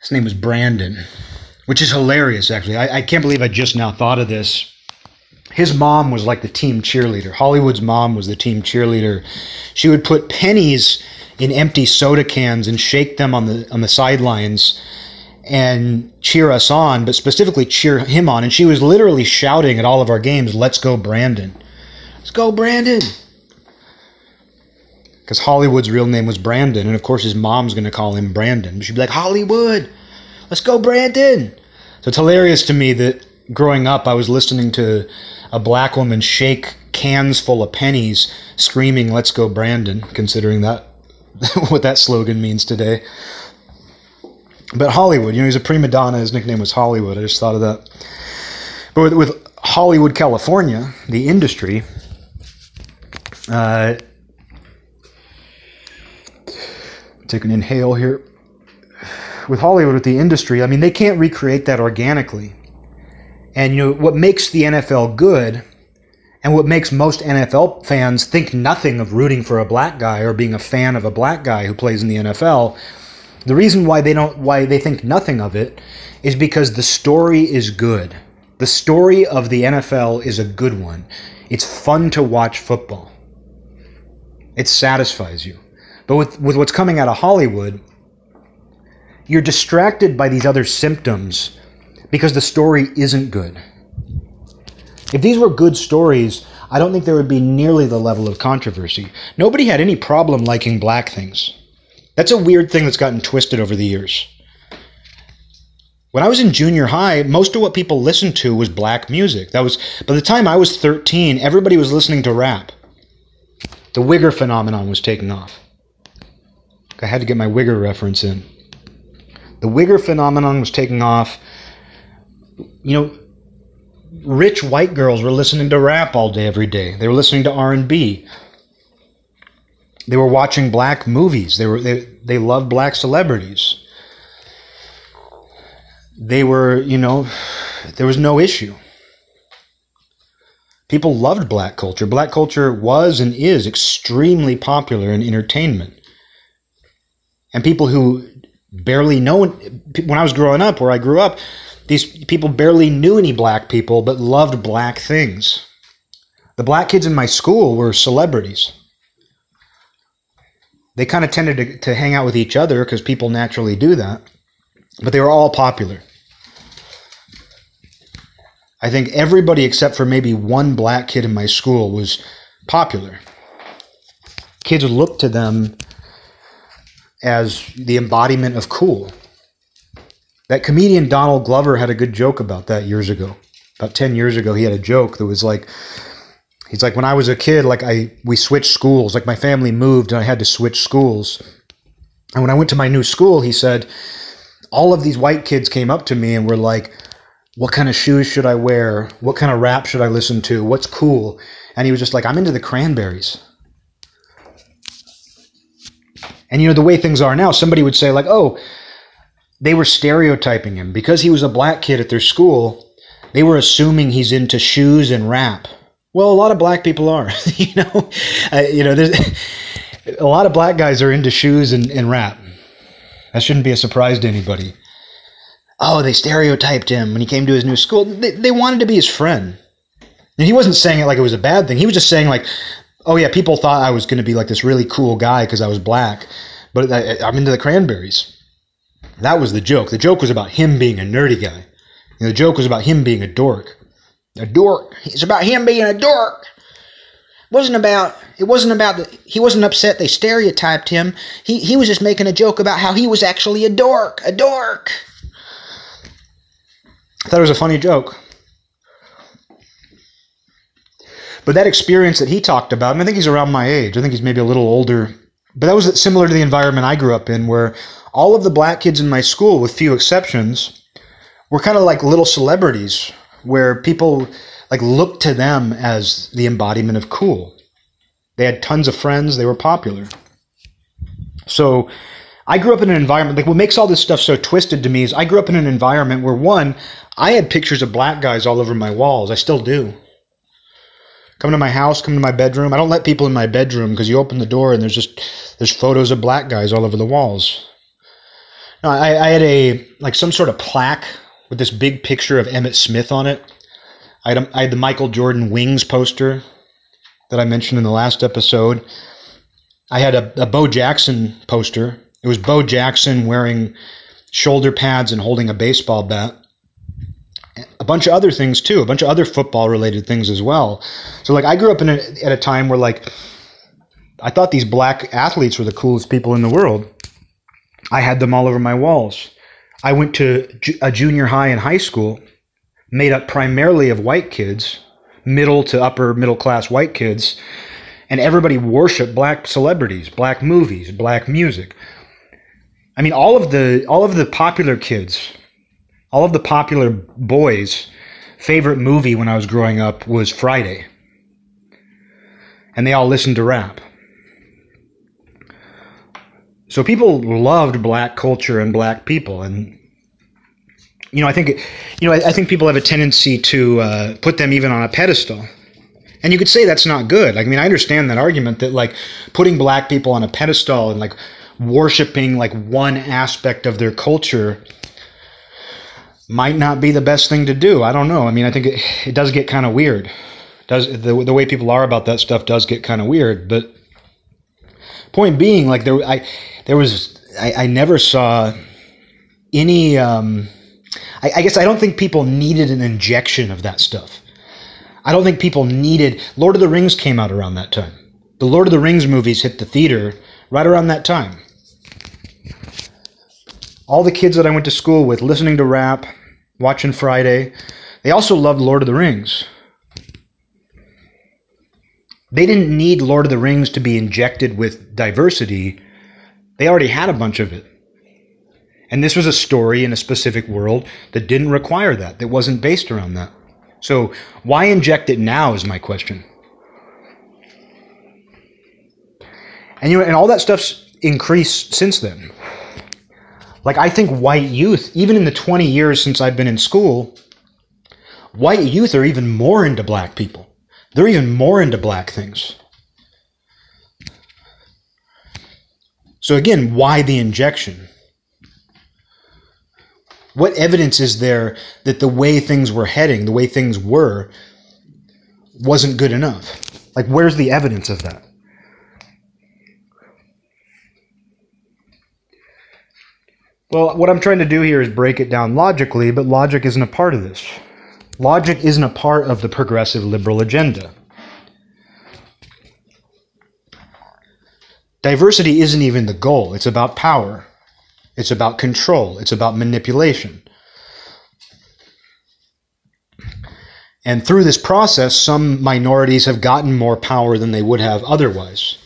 His name was Brandon, which is hilarious, actually. I, I can't believe I just now thought of this. His mom was like the team cheerleader. Hollywood's mom was the team cheerleader. She would put pennies in empty soda cans and shake them on the on the sidelines and cheer us on, but specifically cheer him on. And she was literally shouting at all of our games, "Let's go, Brandon. Let's go, Brandon." Because Hollywood's real name was Brandon. And of course, his mom's going to call him Brandon. She'd be like, "Hollywood, let's go, Brandon." So it's hilarious to me that growing up, I was listening to a black woman shake cans full of pennies, screaming, "Let's go, Brandon," considering that what that slogan means today. But Hollywood, you know, he's a prima donna. His nickname was Hollywood. I just thought of that. But with, with Hollywood, California, the industry, uh, take an inhale here. With Hollywood, with the industry, I mean, they can't recreate that organically. And, you know, what makes the N F L good and what makes most N F L fans think nothing of rooting for a black guy or being a fan of a black guy who plays in the N F L, the reason why they don't, why they think nothing of it is because the story is good. The story of the N F L is a good one. It's fun to watch football. It satisfies you. But with, with what's coming out of Hollywood, you're distracted by these other symptoms because the story isn't good. If these were good stories, I don't think there would be nearly the level of controversy. Nobody had any problem liking black things. That's a weird thing that's gotten twisted over the years. When I was in junior high, most of what people listened to was black music. That was, by the time I was thirteen, everybody was listening to rap. The wigger phenomenon was taking off. I had to get my wigger reference in. The wigger phenomenon was taking off. You know, rich white girls were listening to rap all day, every day. They were listening to R and B. They were watching black movies. They were they they loved black celebrities. They were, you know, there was no issue. People loved black culture. Black culture was and is extremely popular in entertainment. And people who barely know, when I was growing up, where I grew up, these people barely knew any black people but loved black things. The black kids in my school were celebrities. They kind of tended to, to hang out with each other because people naturally do that, but they were all popular. I think everybody except for maybe one black kid in my school was popular. Kids looked to them as the embodiment of cool. That comedian Donald Glover had a good joke about that years ago. About ten years ago, he had a joke that was like, he's like, when I was a kid, like I, we switched schools, like my family moved and I had to switch schools. And when I went to my new school, he said, all of these white kids came up to me and were like, "What kind of shoes should I wear? What kind of rap should I listen to? What's cool?" And he was just like, "I'm into the Cranberries." And, you know, the way things are now, somebody would say like, oh, they were stereotyping him. Because he was a black kid at their school, they were assuming he's into shoes and rap. Well, a lot of black people are, you know, uh, you know, there's a lot of black guys are into shoes and, and rap. That shouldn't be a surprise to anybody. Oh, they stereotyped him when he came to his new school. They, they wanted to be his friend. And he wasn't saying it like it was a bad thing. He was just saying like, oh yeah, people thought I was going to be like this really cool guy because I was black, but I, I'm into the Cranberries. That was the joke. The joke was about him being a nerdy guy. You know, the joke was about him being a dork. a dork. It's about him being a dork. It wasn't about, it wasn't about, the, he wasn't upset they stereotyped him. He, he was just making a joke about how he was actually a dork, a dork. I thought it was a funny joke. But that experience that he talked about, and I think he's around my age. I think he's maybe a little older. But that was similar to the environment I grew up in, where all of the black kids in my school, with few exceptions, were kind of like little celebrities, where people like looked to them as the embodiment of cool. They had tons of friends. They were popular. So I grew up in an environment, like what makes all this stuff so twisted to me is I grew up in an environment where, one, I had pictures of black guys all over my walls. I still do. Come to my house, come to my bedroom. I don't let people in my bedroom because you open the door and there's just, there's photos of black guys all over the walls. No, I, I had a, like some sort of plaque with this big picture of Emmitt Smith on it. I had, a, I had the Michael Jordan Wings poster that I mentioned in the last episode. I had a, a Bo Jackson poster. It was Bo Jackson wearing shoulder pads and holding a baseball bat. A bunch of other things too, a bunch of other football related things as well. So like I grew up in a, at a time where like I thought these black athletes were the coolest people in the world. I had them all over my walls. I went to ju- a junior high and high school made up primarily of white kids, middle to upper middle class white kids, and everybody worshiped black celebrities, black movies, black music. I mean, all of the all of the popular kids, all of the popular boys' favorite movie when I was growing up was Friday. And they all listened to rap. So people loved black culture and black people. And, you know, I think, you know, I, I think people have a tendency to uh, put them even on a pedestal. And you could say that's not good. Like, I mean, I understand that argument that, like, putting black people on a pedestal and, like, worshiping, like, one aspect of their culture might not be the best thing to do. I don't know. I mean, I think it, it does get kind of weird. Does the the way people are about that stuff does get kind of weird. But point being, like there, I there was I, I never saw any. Um, I, I guess I don't think people needed an injection of that stuff. I don't think people needed. Lord of the Rings came out around that time. The Lord of the Rings movies hit the theater right around that time. All the kids that I went to school with listening to rap, watching Friday, they also loved Lord of the Rings. They didn't need Lord of the Rings to be injected with diversity. They already had a bunch of it. And this was a story in a specific world that didn't require that, that wasn't based around that. So why inject it now is my question. And you know, and all that stuff's increased since then. Like, I think white youth, even in the twenty years since I've been in school, white youth are even more into black people. They're even more into black things. So again, why the injection? What evidence is there that the way things were heading, the way things were, wasn't good enough? Like, where's the evidence of that? Well, what I'm trying to do here is break it down logically, but logic isn't a part of this. Logic isn't a part of the progressive liberal agenda. Diversity isn't even the goal. It's about power. It's about control. It's about manipulation. And through this process, some minorities have gotten more power than they would have otherwise.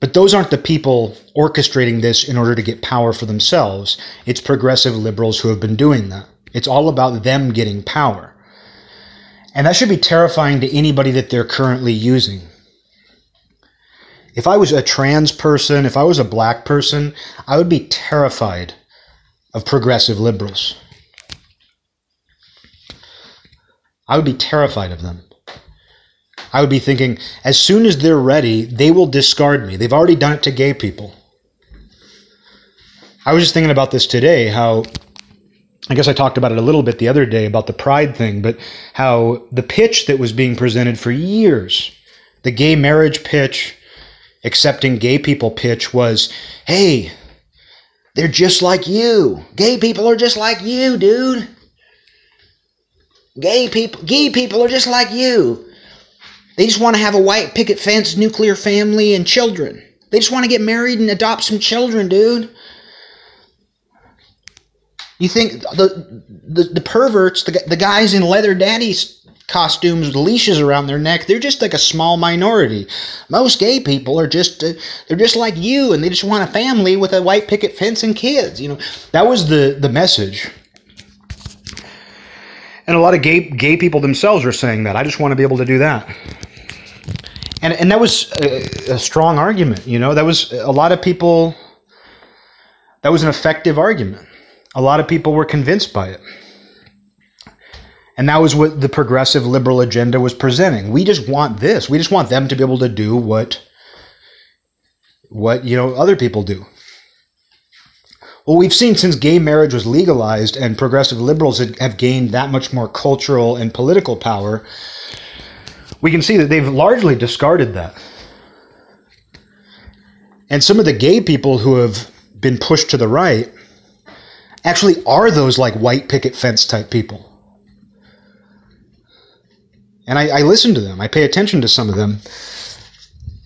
But those aren't the people orchestrating this in order to get power for themselves. It's progressive liberals who have been doing that. It's all about them getting power. And that should be terrifying to anybody that they're currently using. If I was a trans person, if I was a black person, I would be terrified of progressive liberals. I would be terrified of them. I would be thinking, as soon as they're ready, they will discard me. They've already done it to gay people. I was just thinking about this today, how, I guess I talked about it a little bit the other day about the pride thing, but how the pitch that was being presented for years, the gay marriage pitch, accepting gay people pitch was, hey, they're just like you. Gay people are just like you, dude. Gay people, gay people are just like you. They just want to have a white picket fence, nuclear family, and children. They just want to get married and adopt some children, dude. You think the the, the perverts, the, the guys in leather daddies costumes with leashes around their neck, they're just like a small minority. Most gay people are just uh, they're just like you, and they just want a family with a white picket fence and kids. You know, that was the the message. And a lot of gay gay people themselves are saying that. I just want to be able to do that. And and that was a, a strong argument, you know. That was a lot of people. That was an effective argument. A lot of people were convinced by it. And that was what the progressive liberal agenda was presenting. We just want this. We just want them to be able to do what, what you know, other people do. Well, we've seen since gay marriage was legalized and progressive liberals have gained that much more cultural and political power, we can see that they've largely discarded that. And some of the gay people who have been pushed to the right actually are those like white picket fence type people. And I, I listen to them. I pay attention to some of them.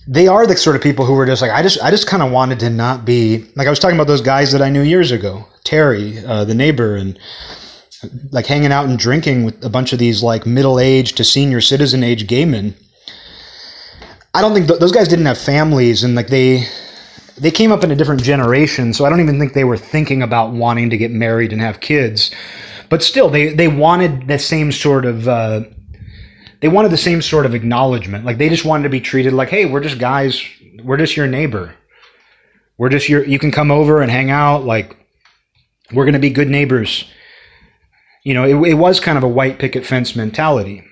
They are the sort of people who were just like, I just I just kind of wanted to not be, like I was talking about those guys that I knew years ago, Terry, uh, the neighbor, and like hanging out and drinking with a bunch of these like middle-aged to senior citizen age gay men. I don't think, th- those guys didn't have families, and like they, they came up in a different generation, so I don't even think they were thinking about wanting to get married and have kids. But still, they, they wanted the same sort of... Uh, They wanted the same sort of acknowledgement. Like they just wanted to be treated like, hey, we're just guys. We're just your neighbor. We're just your, you can come over and hang out. Like we're going to be good neighbors. You know, it, it was kind of a white picket fence mentality.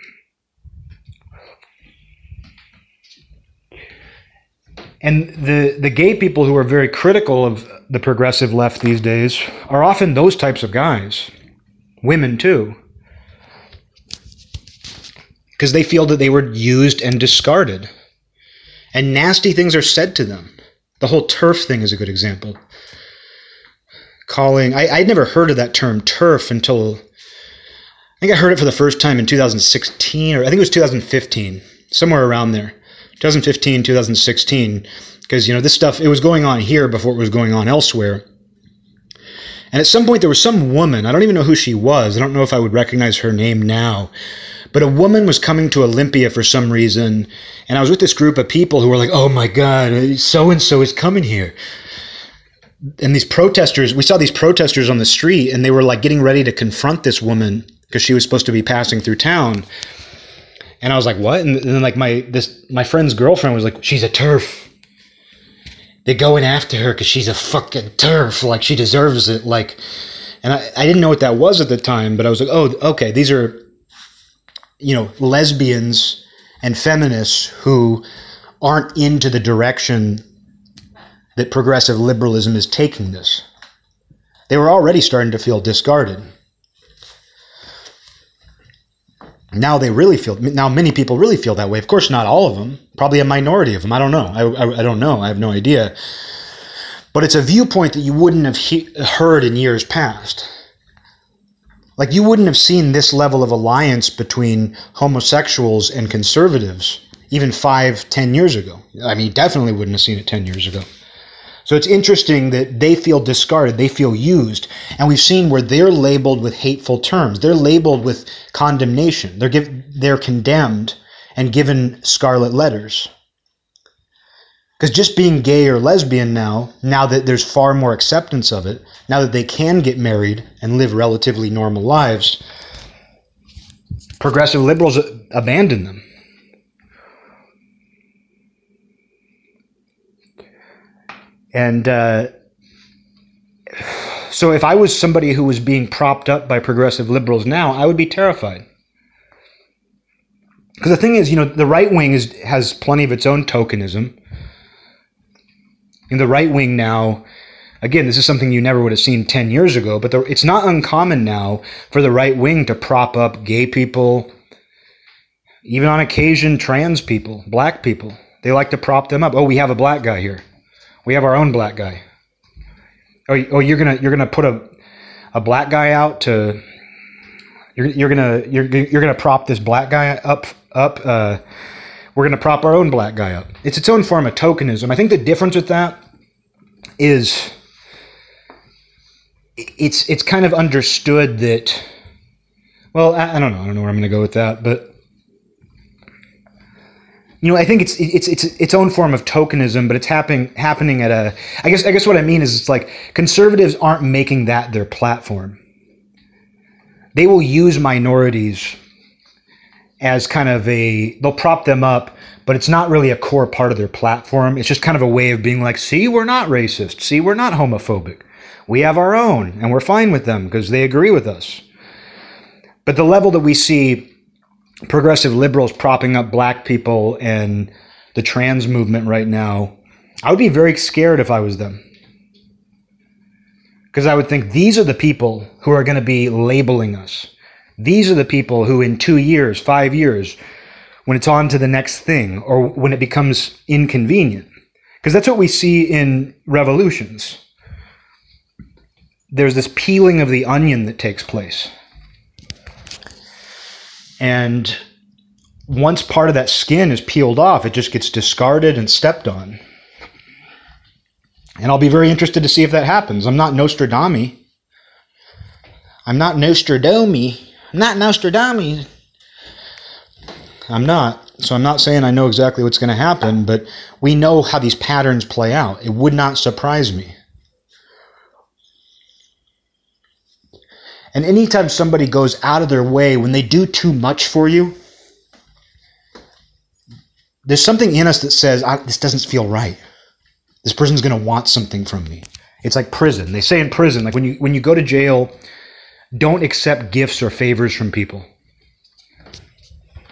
And the, the gay people who are very critical of the progressive left these days are often those types of guys, women too. Because they feel that they were used and discarded. And nasty things are said to them. The whole TERF thing is a good example. Calling, I, I'd never heard of that term TERF until, I think I heard it for the first time in two thousand sixteen, or I think it was two thousand fifteen, somewhere around there. twenty fifteen, two thousand sixteen, because, you know, this stuff, it was going on here before it was going on elsewhere. And at some point, there was some woman, I don't even know who she was, I don't know if I would recognize her name now, but a woman was coming to Olympia for some reason, and I was with this group of people who were like, oh my God, so-and-so is coming here. And these protesters, we saw these protesters on the street, and they were like getting ready to confront this woman because she was supposed to be passing through town. And I was like, what? And then like my this my friend's girlfriend was like, she's a TERF. They're going after her because she's a fucking TERF. Like, she deserves it. Like, and I, I didn't know what that was at the time, but I was like, oh, okay, these are, you know, lesbians and feminists who aren't into the direction that progressive liberalism is taking this. They were already starting to feel discarded. Now they really feel, now many people really feel that way. Of course, not all of them, probably a minority of them. I don't know. I, I, I don't know. I have no idea. But it's a viewpoint that you wouldn't have he- heard in years past. Like you wouldn't have seen this level of alliance between homosexuals and conservatives even five, ten years ago. I mean, you definitely wouldn't have seen it ten years ago. So it's interesting that they feel discarded, they feel used, and we've seen where they're labeled with hateful terms. They're labeled with condemnation. They're give, they're condemned and given scarlet letters. Because just being gay or lesbian now, now that there's far more acceptance of it, now that they can get married and live relatively normal lives, progressive liberals abandon them. And uh, so if I was somebody who was being propped up by progressive liberals now, I would be terrified. Because the thing is, you know, the right wing is, has plenty of its own tokenism. In the right wing now, again, this is something you never would have seen ten years ago, but the, it's not uncommon now for the right wing to prop up gay people, even on occasion trans people, black people. They like to prop them up. Oh, we have a black guy here. We have our own black guy. Oh, oh, you're gonna you're gonna put a a black guy out to You're, you're gonna you're you're gonna prop this black guy up up. Uh, we're gonna prop our own black guy up. It's its own form of tokenism. I think the difference with that is it's it's kind of understood that. Well, I, I don't know. I don't know where I'm gonna go with that, but. You know, I think it's it's it's its own form of tokenism, but it's happening happening at a. I guess I guess what I mean is it's like conservatives aren't making that their platform. They will use minorities as kind of a. They'll prop them up, but it's not really a core part of their platform. It's just kind of a way of being like, see, we're not racist. See, we're not homophobic. We have our own, and we're fine with them because they agree with us. But the level that we see. Progressive liberals propping up black people and the trans movement right now, I would be very scared if I was them. Because I would think these are the people who are going to be labeling us. These are the people who in two years, five years, when it's on to the next thing or when it becomes inconvenient. Because that's what we see in revolutions. There's this peeling of the onion that takes place. And once part of that skin is peeled off, it just gets discarded and stepped on. And I'll be very interested to see if that happens. I'm not Nostradamus. I'm not Nostradamus. I'm not Nostradamus. I'm not. So I'm not saying I know exactly what's going to happen, but we know how these patterns play out. It would not surprise me. And anytime somebody goes out of their way, when they do too much for you, there's something in us that says, I, this doesn't feel right. This person's going to want something from me. It's like prison. They say in prison, like when you when you go to jail, don't accept gifts or favors from people.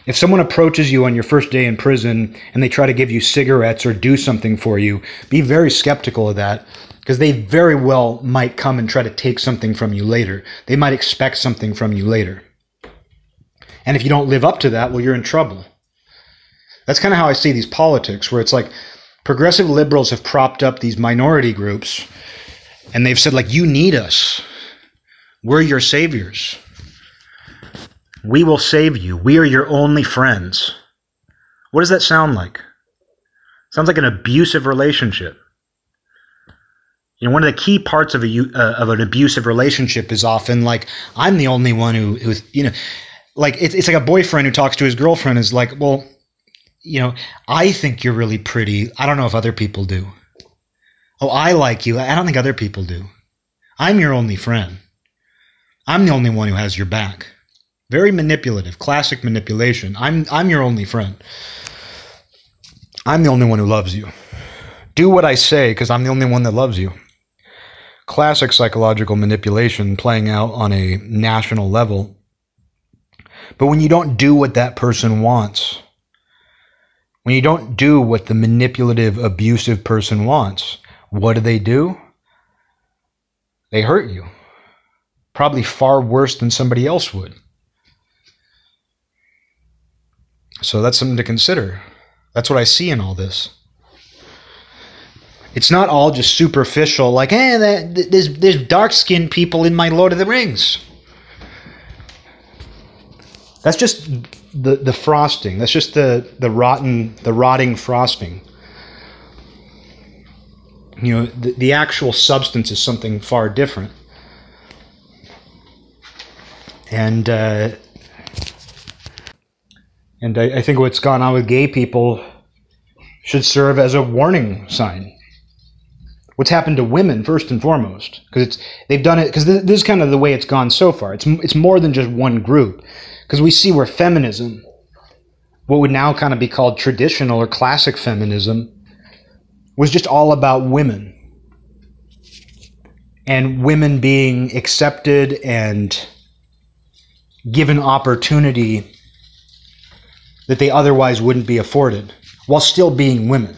If someone approaches you on your first day in prison and they try to give you cigarettes or do something for you, be very skeptical of that. Because they very well might come and try to take something from you later. They might expect something from you later. And if you don't live up to that, well, you're in trouble. That's kind of how I see these politics, where it's like progressive liberals have propped up these minority groups, and they've said, like, you need us. We're your saviors. We will save you. We are your only friends. What does that sound like? It sounds like an abusive relationship. You know, one of the key parts of a uh, of an abusive relationship is often like, I'm the only one who, who you know, like it's it's like a boyfriend who talks to his girlfriend is like, well, you know, I think you're really pretty. I don't know if other people do. Oh, I like you. I don't think other people do. I'm your only friend. I'm the only one who has your back. Very manipulative, classic manipulation. I'm I'm your only friend. I'm the only one who loves you. Do what I say because I'm the only one that loves you. Classic psychological manipulation playing out on a national level. But when you don't do what that person wants, when you don't do what the manipulative, abusive person wants, what do they do? They hurt you. Probably far worse than somebody else would. So that's something to consider. That's what I see in all this. It's not all just superficial, like, hey, that, there's, there's dark-skinned people in my Lord of the Rings. That's just the, the frosting. That's just the, the rotten, the rotting frosting. You know, the, the actual substance is something far different. And uh, and I, I think what's gone on with gay people should serve as a warning sign. What's happened to women first and foremost, because it's they've done it because this, this is kind of the way it's gone so far. It's it's more than just one group, because we see where feminism, what would now kind of be called traditional or classic feminism, was just all about women and women being accepted and given opportunity that they otherwise wouldn't be afforded while still being women.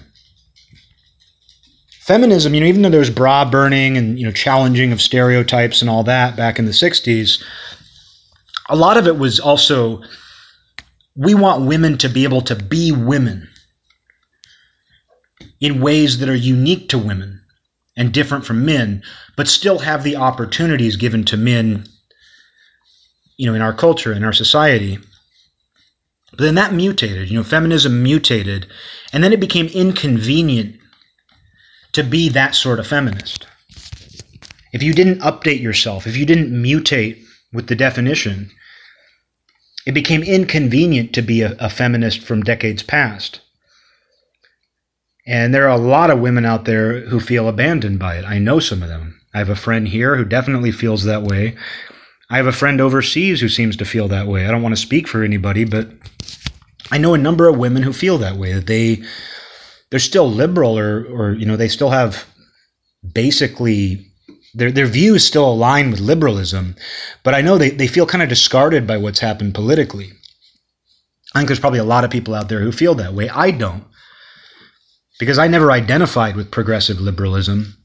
Feminism, you know, even though there was bra burning and, you know, challenging of stereotypes and all that back in the sixties, a lot of it was also, we want women to be able to be women in ways that are unique to women and different from men, but still have the opportunities given to men you know, in our culture, in our society. But then that mutated, you know, feminism mutated, and then it became inconvenient to be that sort of feminist. If you didn't update yourself, if you didn't mutate with the definition, it became inconvenient to be a, a feminist from decades past. And there are a lot of women out there who feel abandoned by it. I know some of them. I have a friend here who definitely feels that way. I have a friend overseas who seems to feel that way. I don't want to speak for anybody, but I know a number of women who feel that way, that they, they're still liberal or, or you know, they still have basically... Their their views still align with liberalism, but I know they, they feel kind of discarded by what's happened politically. I think there's probably a lot of people out there who feel that way. I don't, because I never identified with progressive liberalism.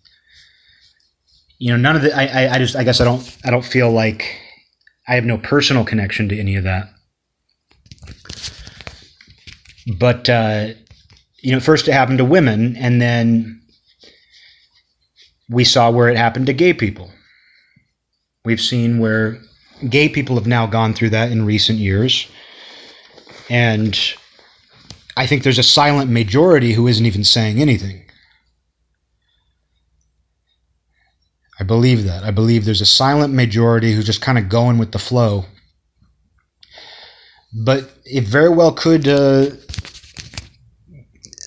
You know, none of the I, I, I just I guess I don't I don't feel like I have no personal connection to any of that. But uh, you know, first it happened to women, and then we saw where it happened to gay people. We've seen where gay people have now gone through that in recent years. And I think there's a silent majority who isn't even saying anything. I believe that. I believe there's a silent majority who's just kind of going with the flow. But it very well could... Uh,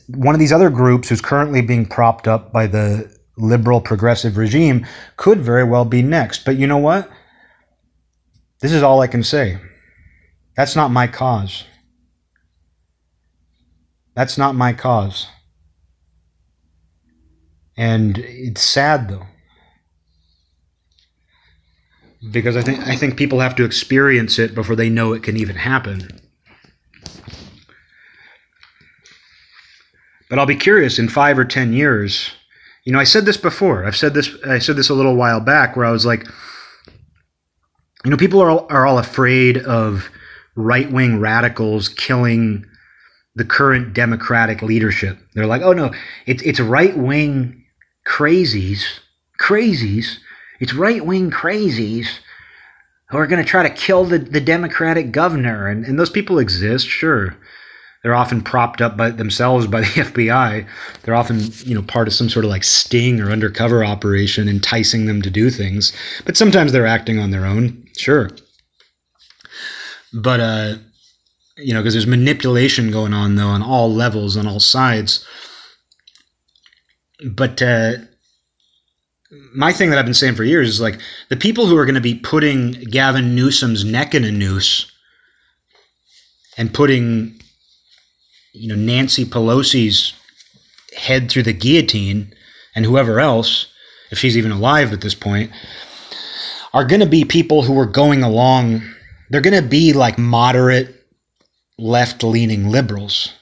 one of these other groups who's currently being propped up by the liberal progressive regime could very well be next. But you know what? This is all I can say. That's not my cause. That's not my cause. And it's sad though, because I think I think people have to experience it before they know it can even happen. But I'll be curious in five or ten years. You know, I said this before. I've said this. I said this a little while back, where I was like, you know, people are all, are all afraid of right-wing radicals killing the current Democratic leadership. They're like, oh no, it's it's right-wing crazies, crazies. It's right-wing crazies who are going to try to kill the, the Democratic governor, and and those people exist, sure. They're often propped up by themselves by the F B I. They're often, you know, part of some sort of like sting or undercover operation enticing them to do things. But sometimes they're acting on their own, sure. But, uh, you know, because there's manipulation going on, though, on all levels, on all sides. But uh, my thing that I've been saying for years is like the people who are going to be putting Gavin Newsom's neck in a noose and putting... you know, Nancy Pelosi's head through the guillotine and whoever else, if she's even alive at this point, are going to be people who are going along. They're going to be like moderate left-leaning liberals.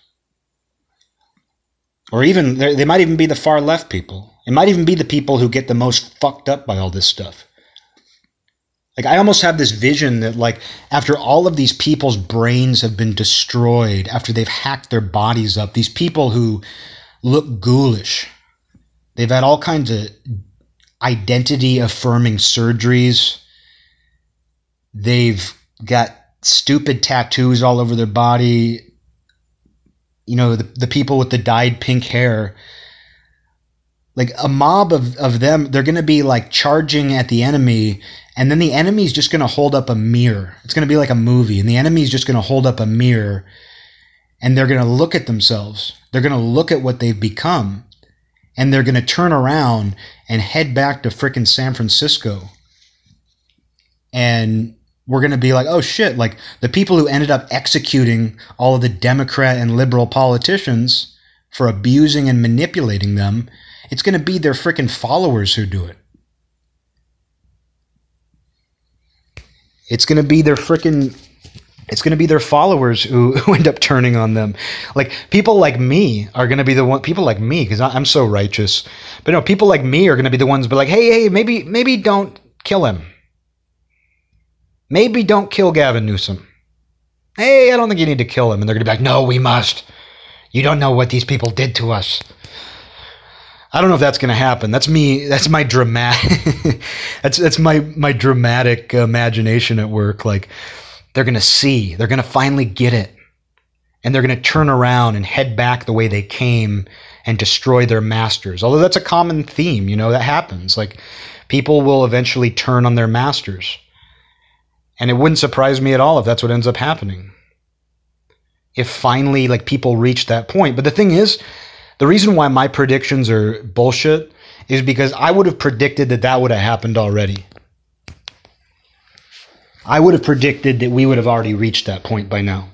Or even, they might even be the far left people. It might even be the people who get the most fucked up by all this stuff. Like, I almost have this vision that, like, after all of these people's brains have been destroyed, after they've hacked their bodies up, these people who look ghoulish, they've had all kinds of identity-affirming surgeries, they've got stupid tattoos all over their body, you know, the, the people with the dyed pink hair. Like, a mob of, of them, they're going to be, like, charging at the enemy, and then the enemy's just going to hold up a mirror. It's going to be like a movie, and the enemy's just going to hold up a mirror, and they're going to look at themselves. They're going to look at what they've become, and they're going to turn around and head back to frickin' San Francisco. And we're going to be like, oh, shit, like, the people who ended up executing all of the Democrat and liberal politicians for abusing and manipulating them, it's going to be their freaking followers who do it. It's going to be their freaking, it's going to be their followers who, who end up turning on them. Like, people like me are going to be the one, people like me, because I'm so righteous. But no, people like me are going to be the ones, but like, hey, hey, maybe, maybe don't kill him. Maybe don't kill Gavin Newsom. Hey, I don't think you need to kill him. And they're going to be like, no, we must. You don't know what these people did to us. I don't know if that's going to happen. That's me. That's my dramatic. that's that's my my dramatic imagination at work. Like, they're going to see. They're going to finally get it, and they're going to turn around and head back the way they came and destroy their masters. Although that's a common theme, you know, that happens. Like, people will eventually turn on their masters, and it wouldn't surprise me at all if that's what ends up happening. If finally, like, people reach that point. But the thing is, the reason why my predictions are bullshit is because I would have predicted that that would have happened already. I would have predicted that we would have already reached that point by now.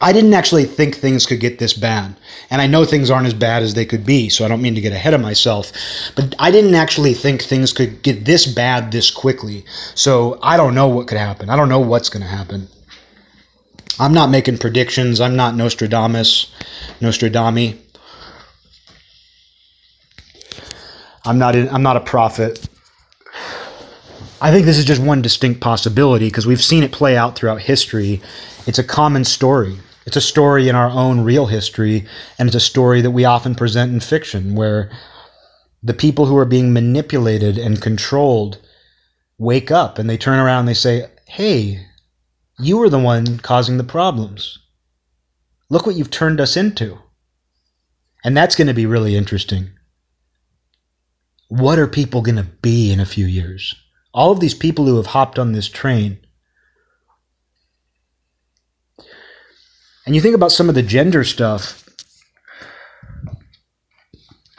I didn't actually think things could get this bad. And I know things aren't as bad as they could be, so I don't mean to get ahead of myself. But I didn't actually think things could get this bad this quickly. So I don't know what could happen. I don't know what's going to happen. I'm not making predictions. I'm not Nostradamus, Nostradamus. I'm not in, I'm not a prophet. I think this is just one distinct possibility because we've seen it play out throughout history. It's a common story. It's a story in our own real history, and it's a story that we often present in fiction where the people who are being manipulated and controlled wake up and they turn around and they say, "Hey, you were the one causing the problems. Look what you've turned us into." And that's going to be really interesting. What are people going to be in a few years? All of these people who have hopped on this train. And you think about some of the gender stuff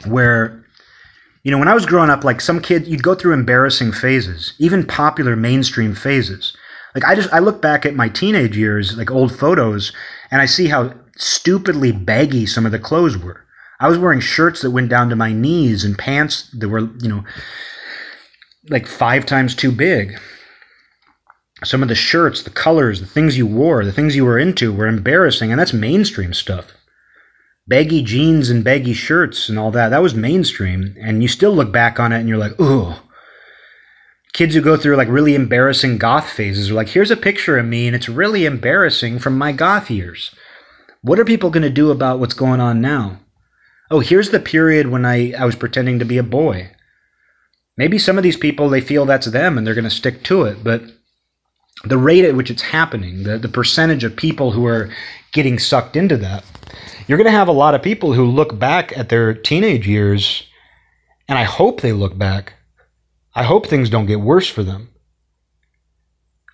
where, you know, when I was growing up, like, some kids, you'd go through embarrassing phases, even popular mainstream phases. Like, I just, I look back at my teenage years, like old photos, and I see how stupidly baggy some of the clothes were. I was wearing shirts that went down to my knees and pants that were, you know, like five times too big. Some of the shirts, the colors, the things you wore, the things you were into were embarrassing, and that's mainstream stuff. Baggy jeans and baggy shirts and all that, that was mainstream, and you still look back on it and you're like, ooh. Kids who go through like really embarrassing goth phases are like, here's a picture of me and it's really embarrassing from my goth years. What are people going to do about what's going on now? Oh, here's the period when I, I was pretending to be a boy. Maybe some of these people, they feel that's them and they're going to stick to it. But the rate at which it's happening, the, the percentage of people who are getting sucked into that, you're going to have a lot of people who look back at their teenage years, and I hope they look back. I hope things don't get worse for them.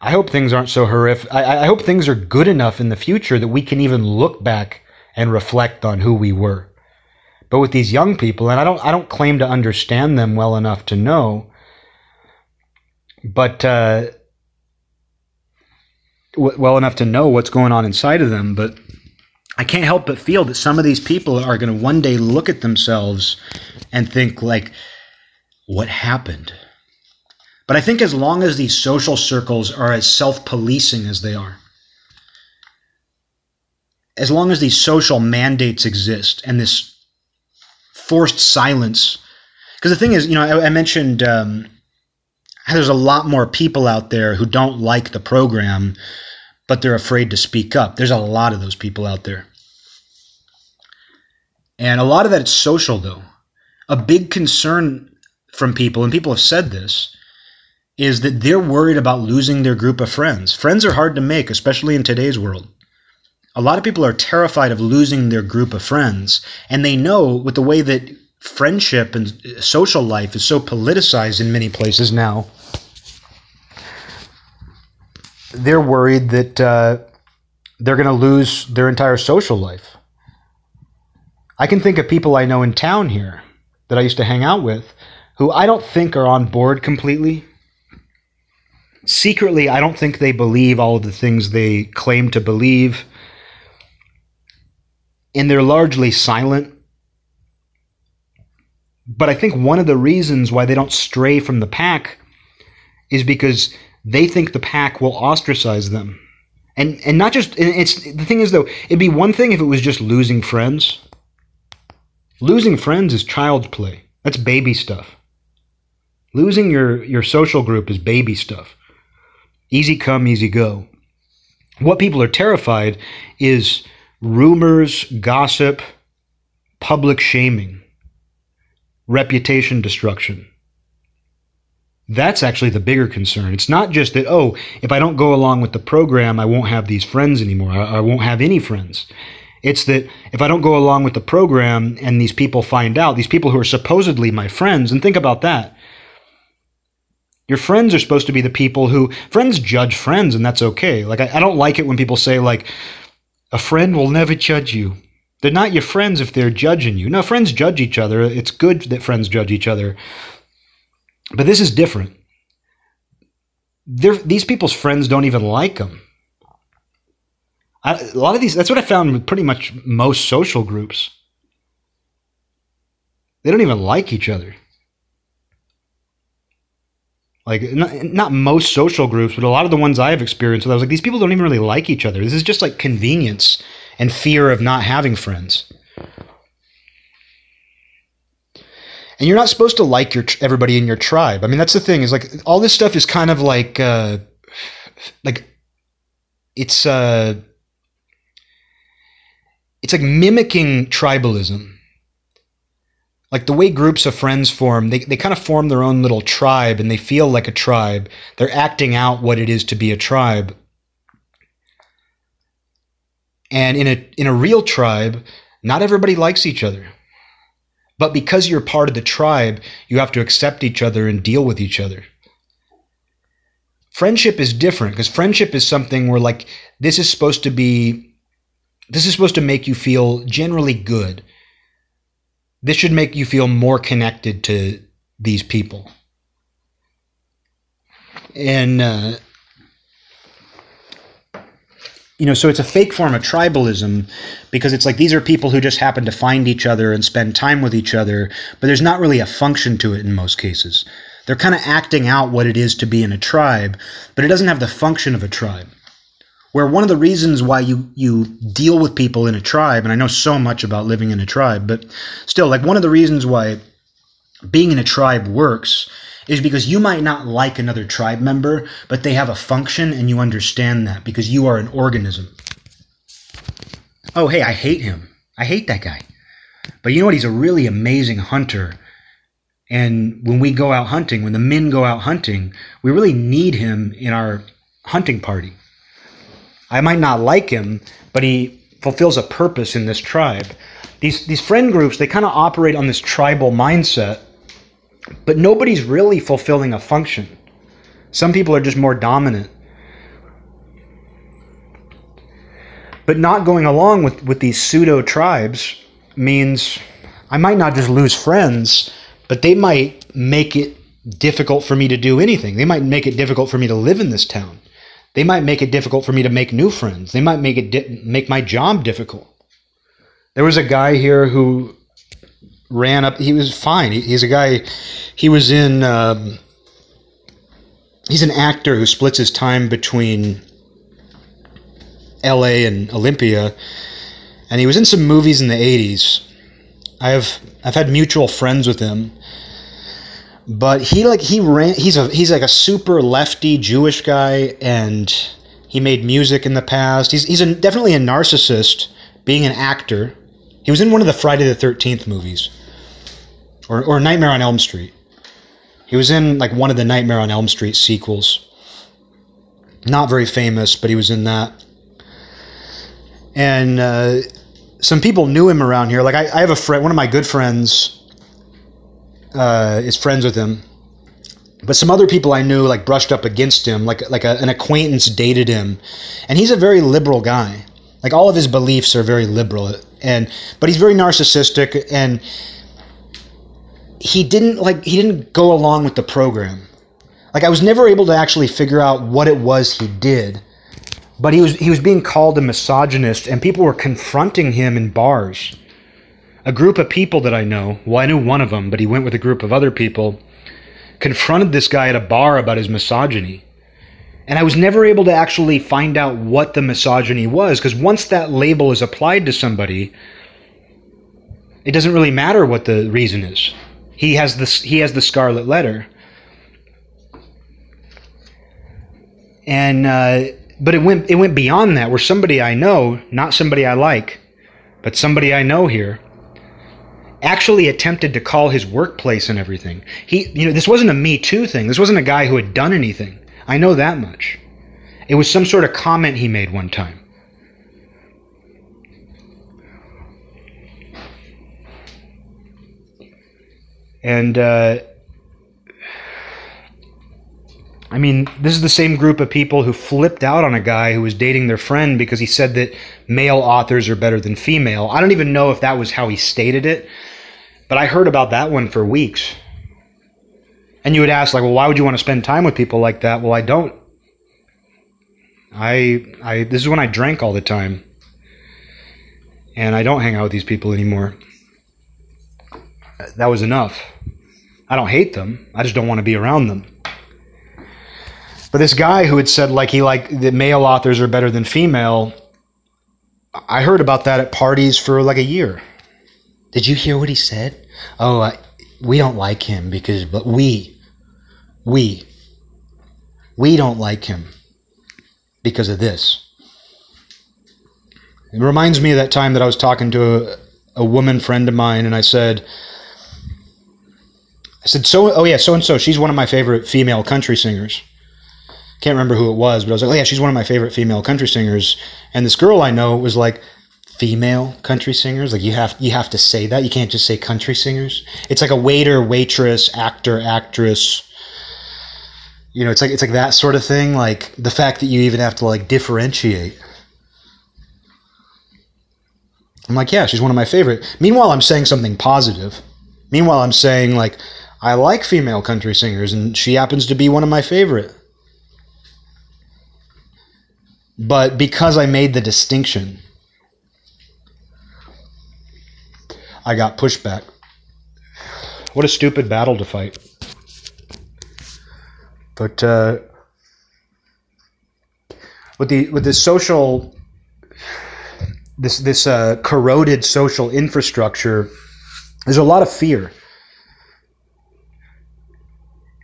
I hope things aren't so horrific. I, I hope things are good enough in the future that we can even look back and reflect on who we were. But with these young people, and I don't I don't claim to understand them well enough to know, but uh, w- well enough to know what's going on inside of them, but I can't help but feel that some of these people are going to one day look at themselves and think, like, what happened? But I think as long as these social circles are as self-policing as they are, as long as these social mandates exist and this forced silence, because the thing is, you know, I, I mentioned um, how there's a lot more people out there who don't like the program, but they're afraid to speak up. There's a lot of those people out there. And a lot of that is social, though. A big concern from people, and people have said this, is that they're worried about losing their group of friends. Friends are hard to make, especially in today's world. A lot of people are terrified of losing their group of friends, and they know with the way that friendship and social life is so politicized in many places now, they're worried that uh, they're going to lose their entire social life. I can think of people I know in town here that I used to hang out with who I don't think are on board completely. Secretly, I don't think they believe all of the things they claim to believe. And they're largely silent. But I think one of the reasons why they don't stray from the pack is because they think the pack will ostracize them. And and not just, and it's, the thing is though, it'd be one thing if it was just losing friends. Losing friends is child's play. That's baby stuff. Losing your, your social group is baby stuff. Easy come, easy go. What people are terrified is rumors, gossip, public shaming. reputation destruction. That's actually the bigger concern. It's not just that, oh, if I don't go along with the program, I won't have these friends anymore. I, I won't have any friends. It's that if I don't go along with the program and these people find out, these people who are supposedly my friends, and think about that. Your friends are supposed to be the people who, friends judge friends, and that's okay. Like, I, I don't like it when people say, like, a friend will never judge you. They're not your friends if they're judging you. No, friends judge each other. It's good that friends judge each other. But this is different. They're, these people's friends don't even like them. I, a lot of these, that's what I found with pretty much most social groups. They don't even like each other. Like, not, not most social groups, but a lot of the ones I have experienced with, I was like, these people don't even really like each other. This is just like convenience and fear of not having friends. And you're not supposed to like your everybody in your tribe. I mean, that's the thing, is like all this stuff is kind of like, uh, like it's uh, it's like mimicking tribalism. Like the way groups of friends form, they, they kind of form their own little tribe and they feel like a tribe. They're acting out what it is to be a tribe. And in a in a real tribe, not everybody likes each other. But because you're part of the tribe, you have to accept each other and deal with each other. Friendship is different, because friendship is something where, like, this is supposed to be, this is supposed to make you feel generally good. This should make you feel more connected to these people. And, uh, you know, so it's a fake form of tribalism, because it's like these are people who just happen to find each other and spend time with each other, but there's not really a function to it in most cases. They're kind of acting out what it is to be in a tribe, but it doesn't have the function of a tribe. Where one of the reasons why you, you deal with people in a tribe, and I know so much about living in a tribe, but still, like, one of the reasons why being in a tribe works is because you might not like another tribe member, but they have a function and you understand that because you are an organism. Oh, hey, I hate him. I hate that guy. But you know what? He's a really amazing hunter. And when we go out hunting, when the men go out hunting, we really need him in our hunting party. I might not like him, but he fulfills a purpose in this tribe. These, these friend groups, they kind of operate on this tribal mindset. But nobody's really fulfilling a function. Some people are just more dominant. But not going along with, with these pseudo-tribes means I might not just lose friends, but they might make it difficult for me to do anything. They might make it difficult for me to live in this town. They might make it difficult for me to make new friends. They might make it di- make my job difficult. There was a guy here who ran up, he was fine. He, he's a guy, he was in, um, he's an actor who splits his time between L A and Olympia, and he was in some movies in the eighties. I have, I've had mutual friends with him, but he like, he ran, he's a, he's like a super lefty Jewish guy, and he made music in the past. He's, he's a, definitely a narcissist, being an actor. He was in one of the Friday the thirteenth movies, or, or Nightmare on Elm Street. He was in, like, one of the Nightmare on Elm Street sequels. Not very famous, but he was in that. And uh, some people knew him around here. Like, I, I have a friend, one of my good friends uh, is friends with him. But some other people I knew, like, brushed up against him, like, like a, an acquaintance dated him. And he's a very liberal guy. Like, all of his beliefs are very liberal, and but he's very narcissistic, and he didn't like he didn't go along with the program. Like, I was never able to actually figure out what it was he did, but he was he was being called a misogynist, and people were confronting him in bars. A group of people that I know, well, I knew one of them, but he went with a group of other people, confronted this guy at a bar about his misogyny. And I was never able to actually find out what the misogyny was, because once that label is applied to somebody, it doesn't really matter what the reason is. He has this, he has the scarlet letter. And uh, but it went it went beyond that, where somebody I know, not somebody I like, but somebody I know here, actually attempted to call his workplace and everything. He, you know, this wasn't a Me Too thing. This wasn't a guy who had done anything. I know that much. It was some sort of comment he made one time. And, uh, I mean, this is the same group of people who flipped out on a guy who was dating their friend because he said that male authors are better than female. I don't even know if that was how he stated it, but I heard about that one for weeks. And you would ask, like, well, why would you want to spend time with people like that? Well, I don't. I, I, this is when I drank all the time. And I don't hang out with these people anymore. That was enough. I don't hate them. I just don't want to be around them. But this guy who had said like he like that male authors are better than female, I heard about that at parties for like a year. Did you hear what he said? Oh, uh, we don't like him because, but we, we, we don't like him because of this. It reminds me of that time that I was talking to a, a woman friend of mine, and I said, I said, so, oh yeah, so and so, she's one of my favorite female country singers. Can't remember who it was, but I was like, oh yeah, she's one of my favorite female country singers. And this girl I know was like, female country singers? Like you have you have to say that? You can't just say country singers? It's like a waiter, waitress, actor, actress. You know, it's like it's like that sort of thing. Like the fact that you even have to like differentiate. I'm like, yeah, she's one of my favorite. Meanwhile, I'm saying something positive. Meanwhile, I'm saying like, I like female country singers, and she happens to be one of my favorite. But because I made the distinction, I got pushback. What a stupid battle to fight. But uh, with the with the social. This this uh, corroded social infrastructure, there's a lot of fear.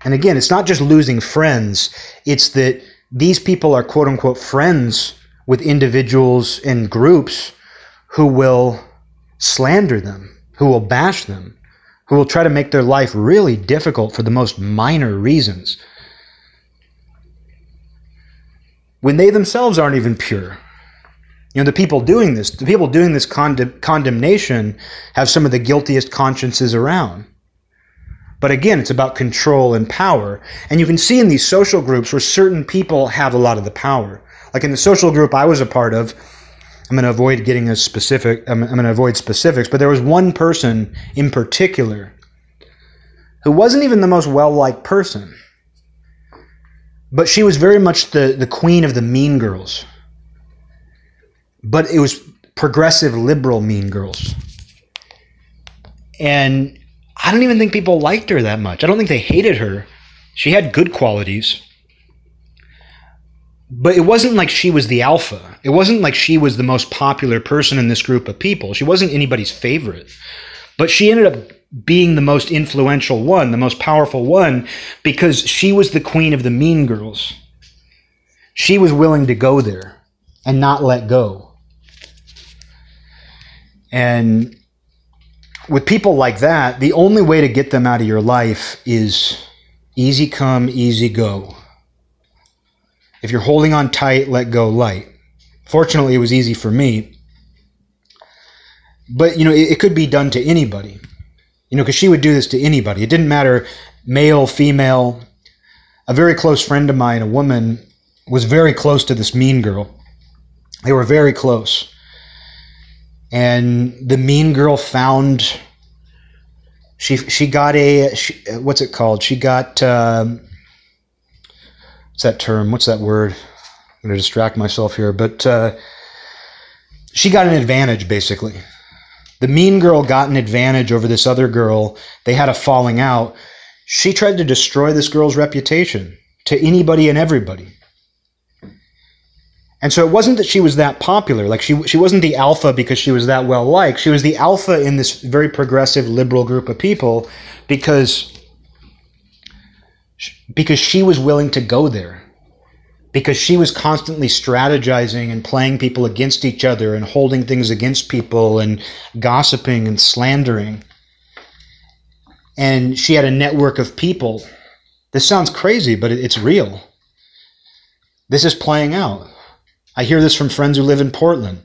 And again, it's not just losing friends. It's that these people are quote-unquote friends with individuals and groups who will slander them, who will bash them, who will try to make their life really difficult for the most minor reasons. When they themselves aren't even pure. You know, the people doing this, the people doing this cond- condemnation have some of the guiltiest consciences around. But again, it's about control and power. And you can see in these social groups where certain people have a lot of the power. Like in the social group I was a part of, I'm going to avoid getting a specific, I'm, I'm going to avoid specifics, but there was one person in particular who wasn't even the most well-liked person. But she was very much the, the queen of the mean girls. But it was progressive liberal mean girls. And I don't even think people liked her that much. I don't think they hated her. She had good qualities. But it wasn't like she was the alpha. It wasn't like she was the most popular person in this group of people. She wasn't anybody's favorite. But she ended up being the most influential one, the most powerful one, because she was the queen of the mean girls. She was willing to go there and not let go. And with people like that, the only way to get them out of your life is easy come, easy go. If you're holding on tight, let go light. Fortunately, it was easy for me. But, you know, it, it could be done to anybody. You know, because she would do this to anybody. It didn't matter, male, female. A very close friend of mine, a woman, was very close to this mean girl. They were very close. And the mean girl found, she she got a, she, what's it called? She got, um, what's that term? What's that word? I'm going to distract myself here. But uh, she got an advantage, basically. The mean girl got an advantage over this other girl. They had a falling out. She tried to destroy this girl's reputation to anybody and everybody. And so it wasn't that she was that popular. Like she she wasn't the alpha because she was that well-liked. She was the alpha in this very progressive liberal group of people because, because she was willing to go there. Because she was constantly strategizing and playing people against each other and holding things against people and gossiping and slandering. and she had a network of people. This sounds crazy, but it's real. This is playing out. I hear this from friends who live in Portland.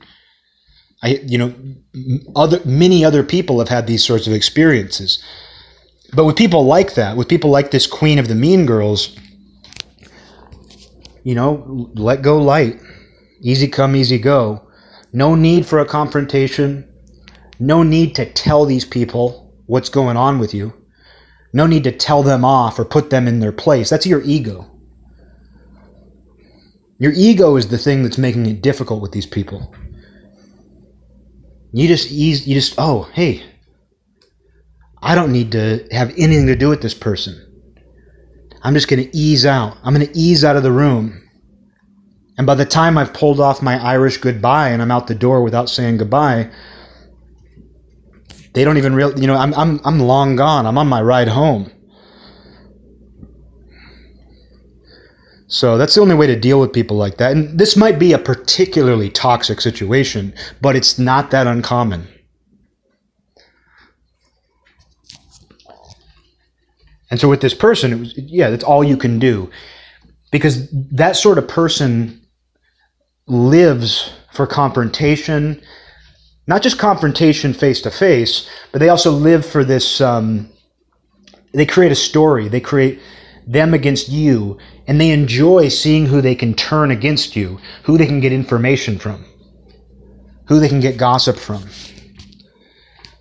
I, you know, other many other people have had these sorts of experiences. But with people like that, with people like this queen of the Mean Girls, you know, let go light. Easy come, easy go. No need for a confrontation. No need to tell these people what's going on with you. No need to tell them off or put them in their place. That's your ego. Your ego is the thing that's making it difficult with these people. You just ease, you just, oh, hey, I don't need to have anything to do with this person. I'm just going to ease out. I'm going to ease out of the room. And by the time I've pulled off my Irish goodbye and I'm out the door without saying goodbye, they don't even real, you know, I'm I'm I'm long gone. I'm on my ride home. So that's the only way to deal with people like that. And this might be a particularly toxic situation, but it's not that uncommon. And so with this person, it was, yeah, that's all you can do. Because that sort of person lives for confrontation, not just confrontation face to face, but they also live for this, um, they create a story, they create them against you, and they enjoy seeing who they can turn against you, who they can get information from, who they can get gossip from.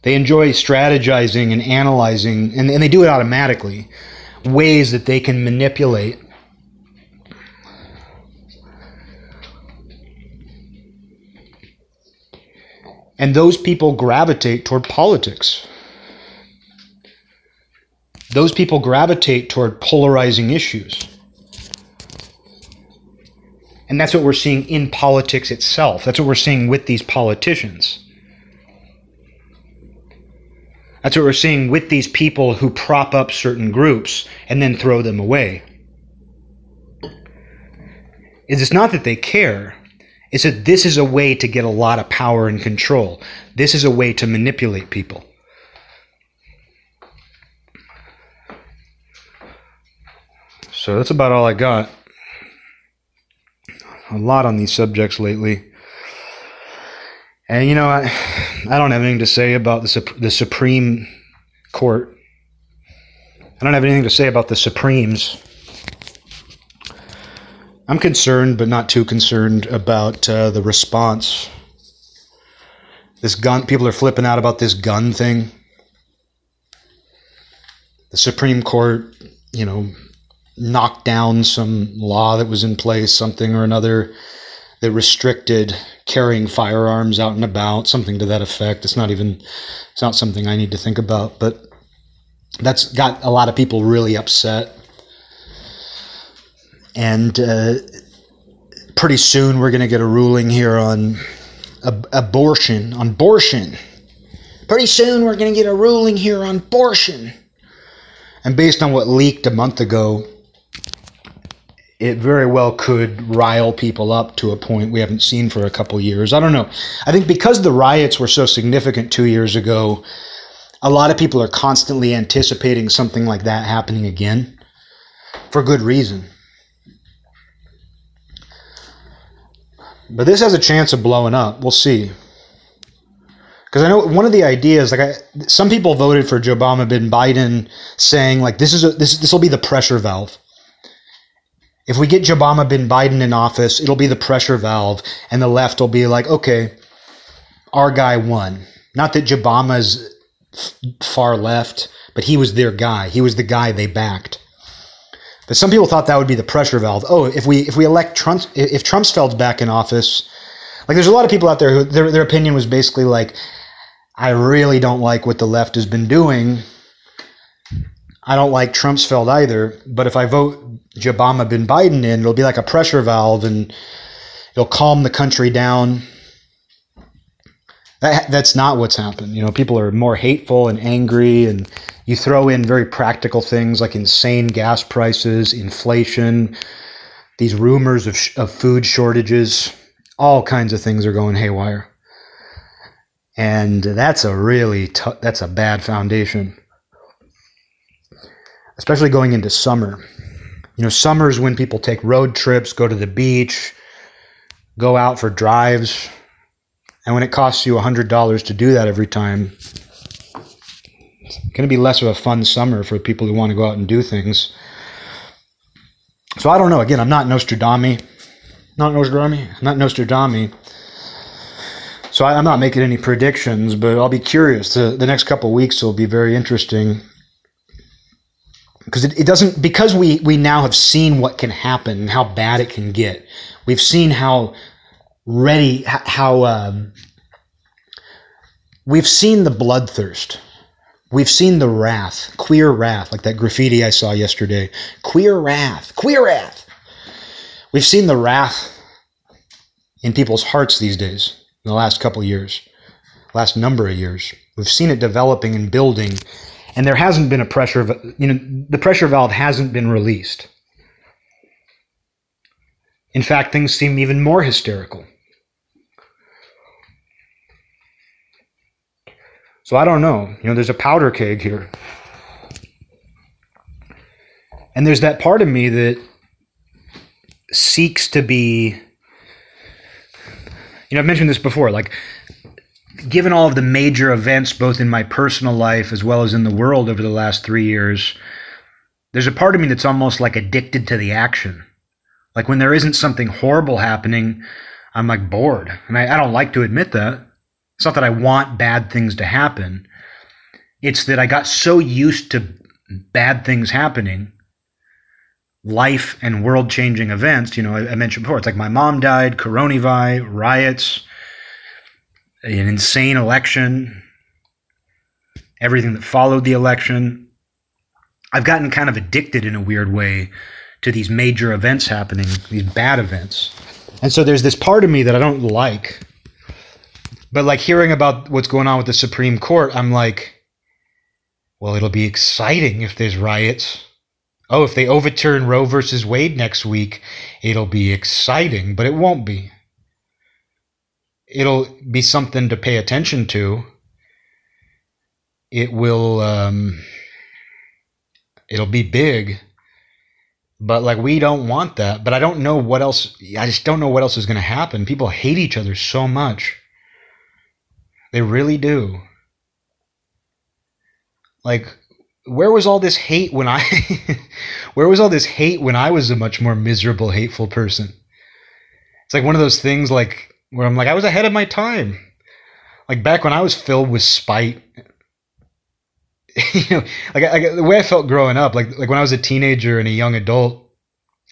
They enjoy strategizing and analyzing, and, and they do it automatically, ways that they can manipulate. And those people gravitate toward politics. Those people gravitate toward polarizing issues. And that's what we're seeing in politics itself. That's what we're seeing with these politicians. That's what we're seeing with these people who prop up certain groups and then throw them away. It's not that they care. It's that this is a way to get a lot of power and control. This is a way to manipulate people. So that's about all I got. A lot on these subjects lately. And you know, I, I don't have anything to say about the, the Supreme Court. I don't have anything to say about the Supremes. I'm concerned, but not too concerned about uh, the response. This gun, people are flipping out about this gun thing. The Supreme Court, you know, knocked down some law that was in place, something or another, that restricted carrying firearms out and about, something to that effect. It's not even, it's not something I need to think about, but that's got a lot of people really upset. And uh, pretty soon we're going to get a ruling here on ab- abortion, on abortion. Pretty soon we're going to get a ruling here on abortion. And based on what leaked a month ago, it very well could rile people up to a point we haven't seen for a couple years. I don't know. I think because the riots were so significant two years ago, a lot of people are constantly anticipating something like that happening again for good reason. But this has a chance of blowing up. We'll see. Because I know one of the ideas, like I, some people voted for Joe Obama, Bin Biden, saying like this is a, this this will be the pressure valve. If we get Joe Obama, Bin Biden in office, it'll be the pressure valve, and the left will be like, okay, our guy won. Not that Joe Obama's far left, but he was their guy. He was the guy they backed. But some people thought that would be the pressure valve. Oh, if we if we elect Trump, if Rumsfeld's back in office, like there's a lot of people out there who their their opinion was basically like, I really don't like what the left has been doing. I don't like Rumsfeld either. But if I vote Obama bin Biden in, it'll be like a pressure valve and it'll calm the country down. That that's not what's happened. You know, people are more hateful and angry, and you throw in very practical things like insane gas prices, inflation, these rumors of, sh- of food shortages, all kinds of things are going haywire. And that's a really, t- that's a bad foundation. especially going into summer. You know, summer's when people take road trips, go to the beach, go out for drives. And when it costs you one hundred dollars to do that every time, it's going to be less of a fun summer for people who want to go out and do things. So I don't know. Again, I'm not Nostradamus. Not Nostradamus? Not Nostradamus. So I, I'm not making any predictions, but I'll be curious. The, the next couple of weeks will be very interesting. Because it, it doesn't, because we, we now have seen what can happen and how bad it can get. We've seen how ready, how, um, we've seen the bloodthirst. We've seen the wrath, queer wrath, like that graffiti I saw yesterday. Queer wrath, queer wrath. We've seen the wrath in people's hearts these days, in the last couple of years, last number of years. We've seen it developing and building. And there hasn't been a pressure, you know, the pressure valve hasn't been released. In fact, things seem even more hysterical. So I don't know, you know, there's a powder keg here. And there's that part of me that seeks to be, you know, I've mentioned this before, like, given all of the major events, both in my personal life as well as in the world over the last three years, there's a part of me that's almost like addicted to the action. Like when there isn't something horrible happening, I'm like bored. And I, I don't like to admit that. It's not that I want bad things to happen. It's that I got so used to bad things happening, life and world-changing events. You know, I, I mentioned before, it's like my mom died, coronavirus, riots, an insane election, everything that followed the election. I've gotten kind of addicted in a weird way to these major events happening, these bad events. And so there's this part of me that I don't like. But like hearing about what's going on with the Supreme Court, I'm like, well, it'll be exciting if there's riots. Oh, if they overturn Roe versus Wade next week, it'll be exciting, but it won't be. It'll be something to pay attention to. It will, um, it'll be big, but like, we don't want that, but I don't know what else. I just don't know what else is going to happen. People hate each other so much. They really do. Like, where was all this hate when I, where was all this hate when I was a much more miserable, hateful person? It's like one of those things like, where I'm like, I was ahead of my time. Like back when I was filled with spite, you know, like I, I, the way I felt growing up, like like when I was a teenager and a young adult,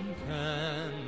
can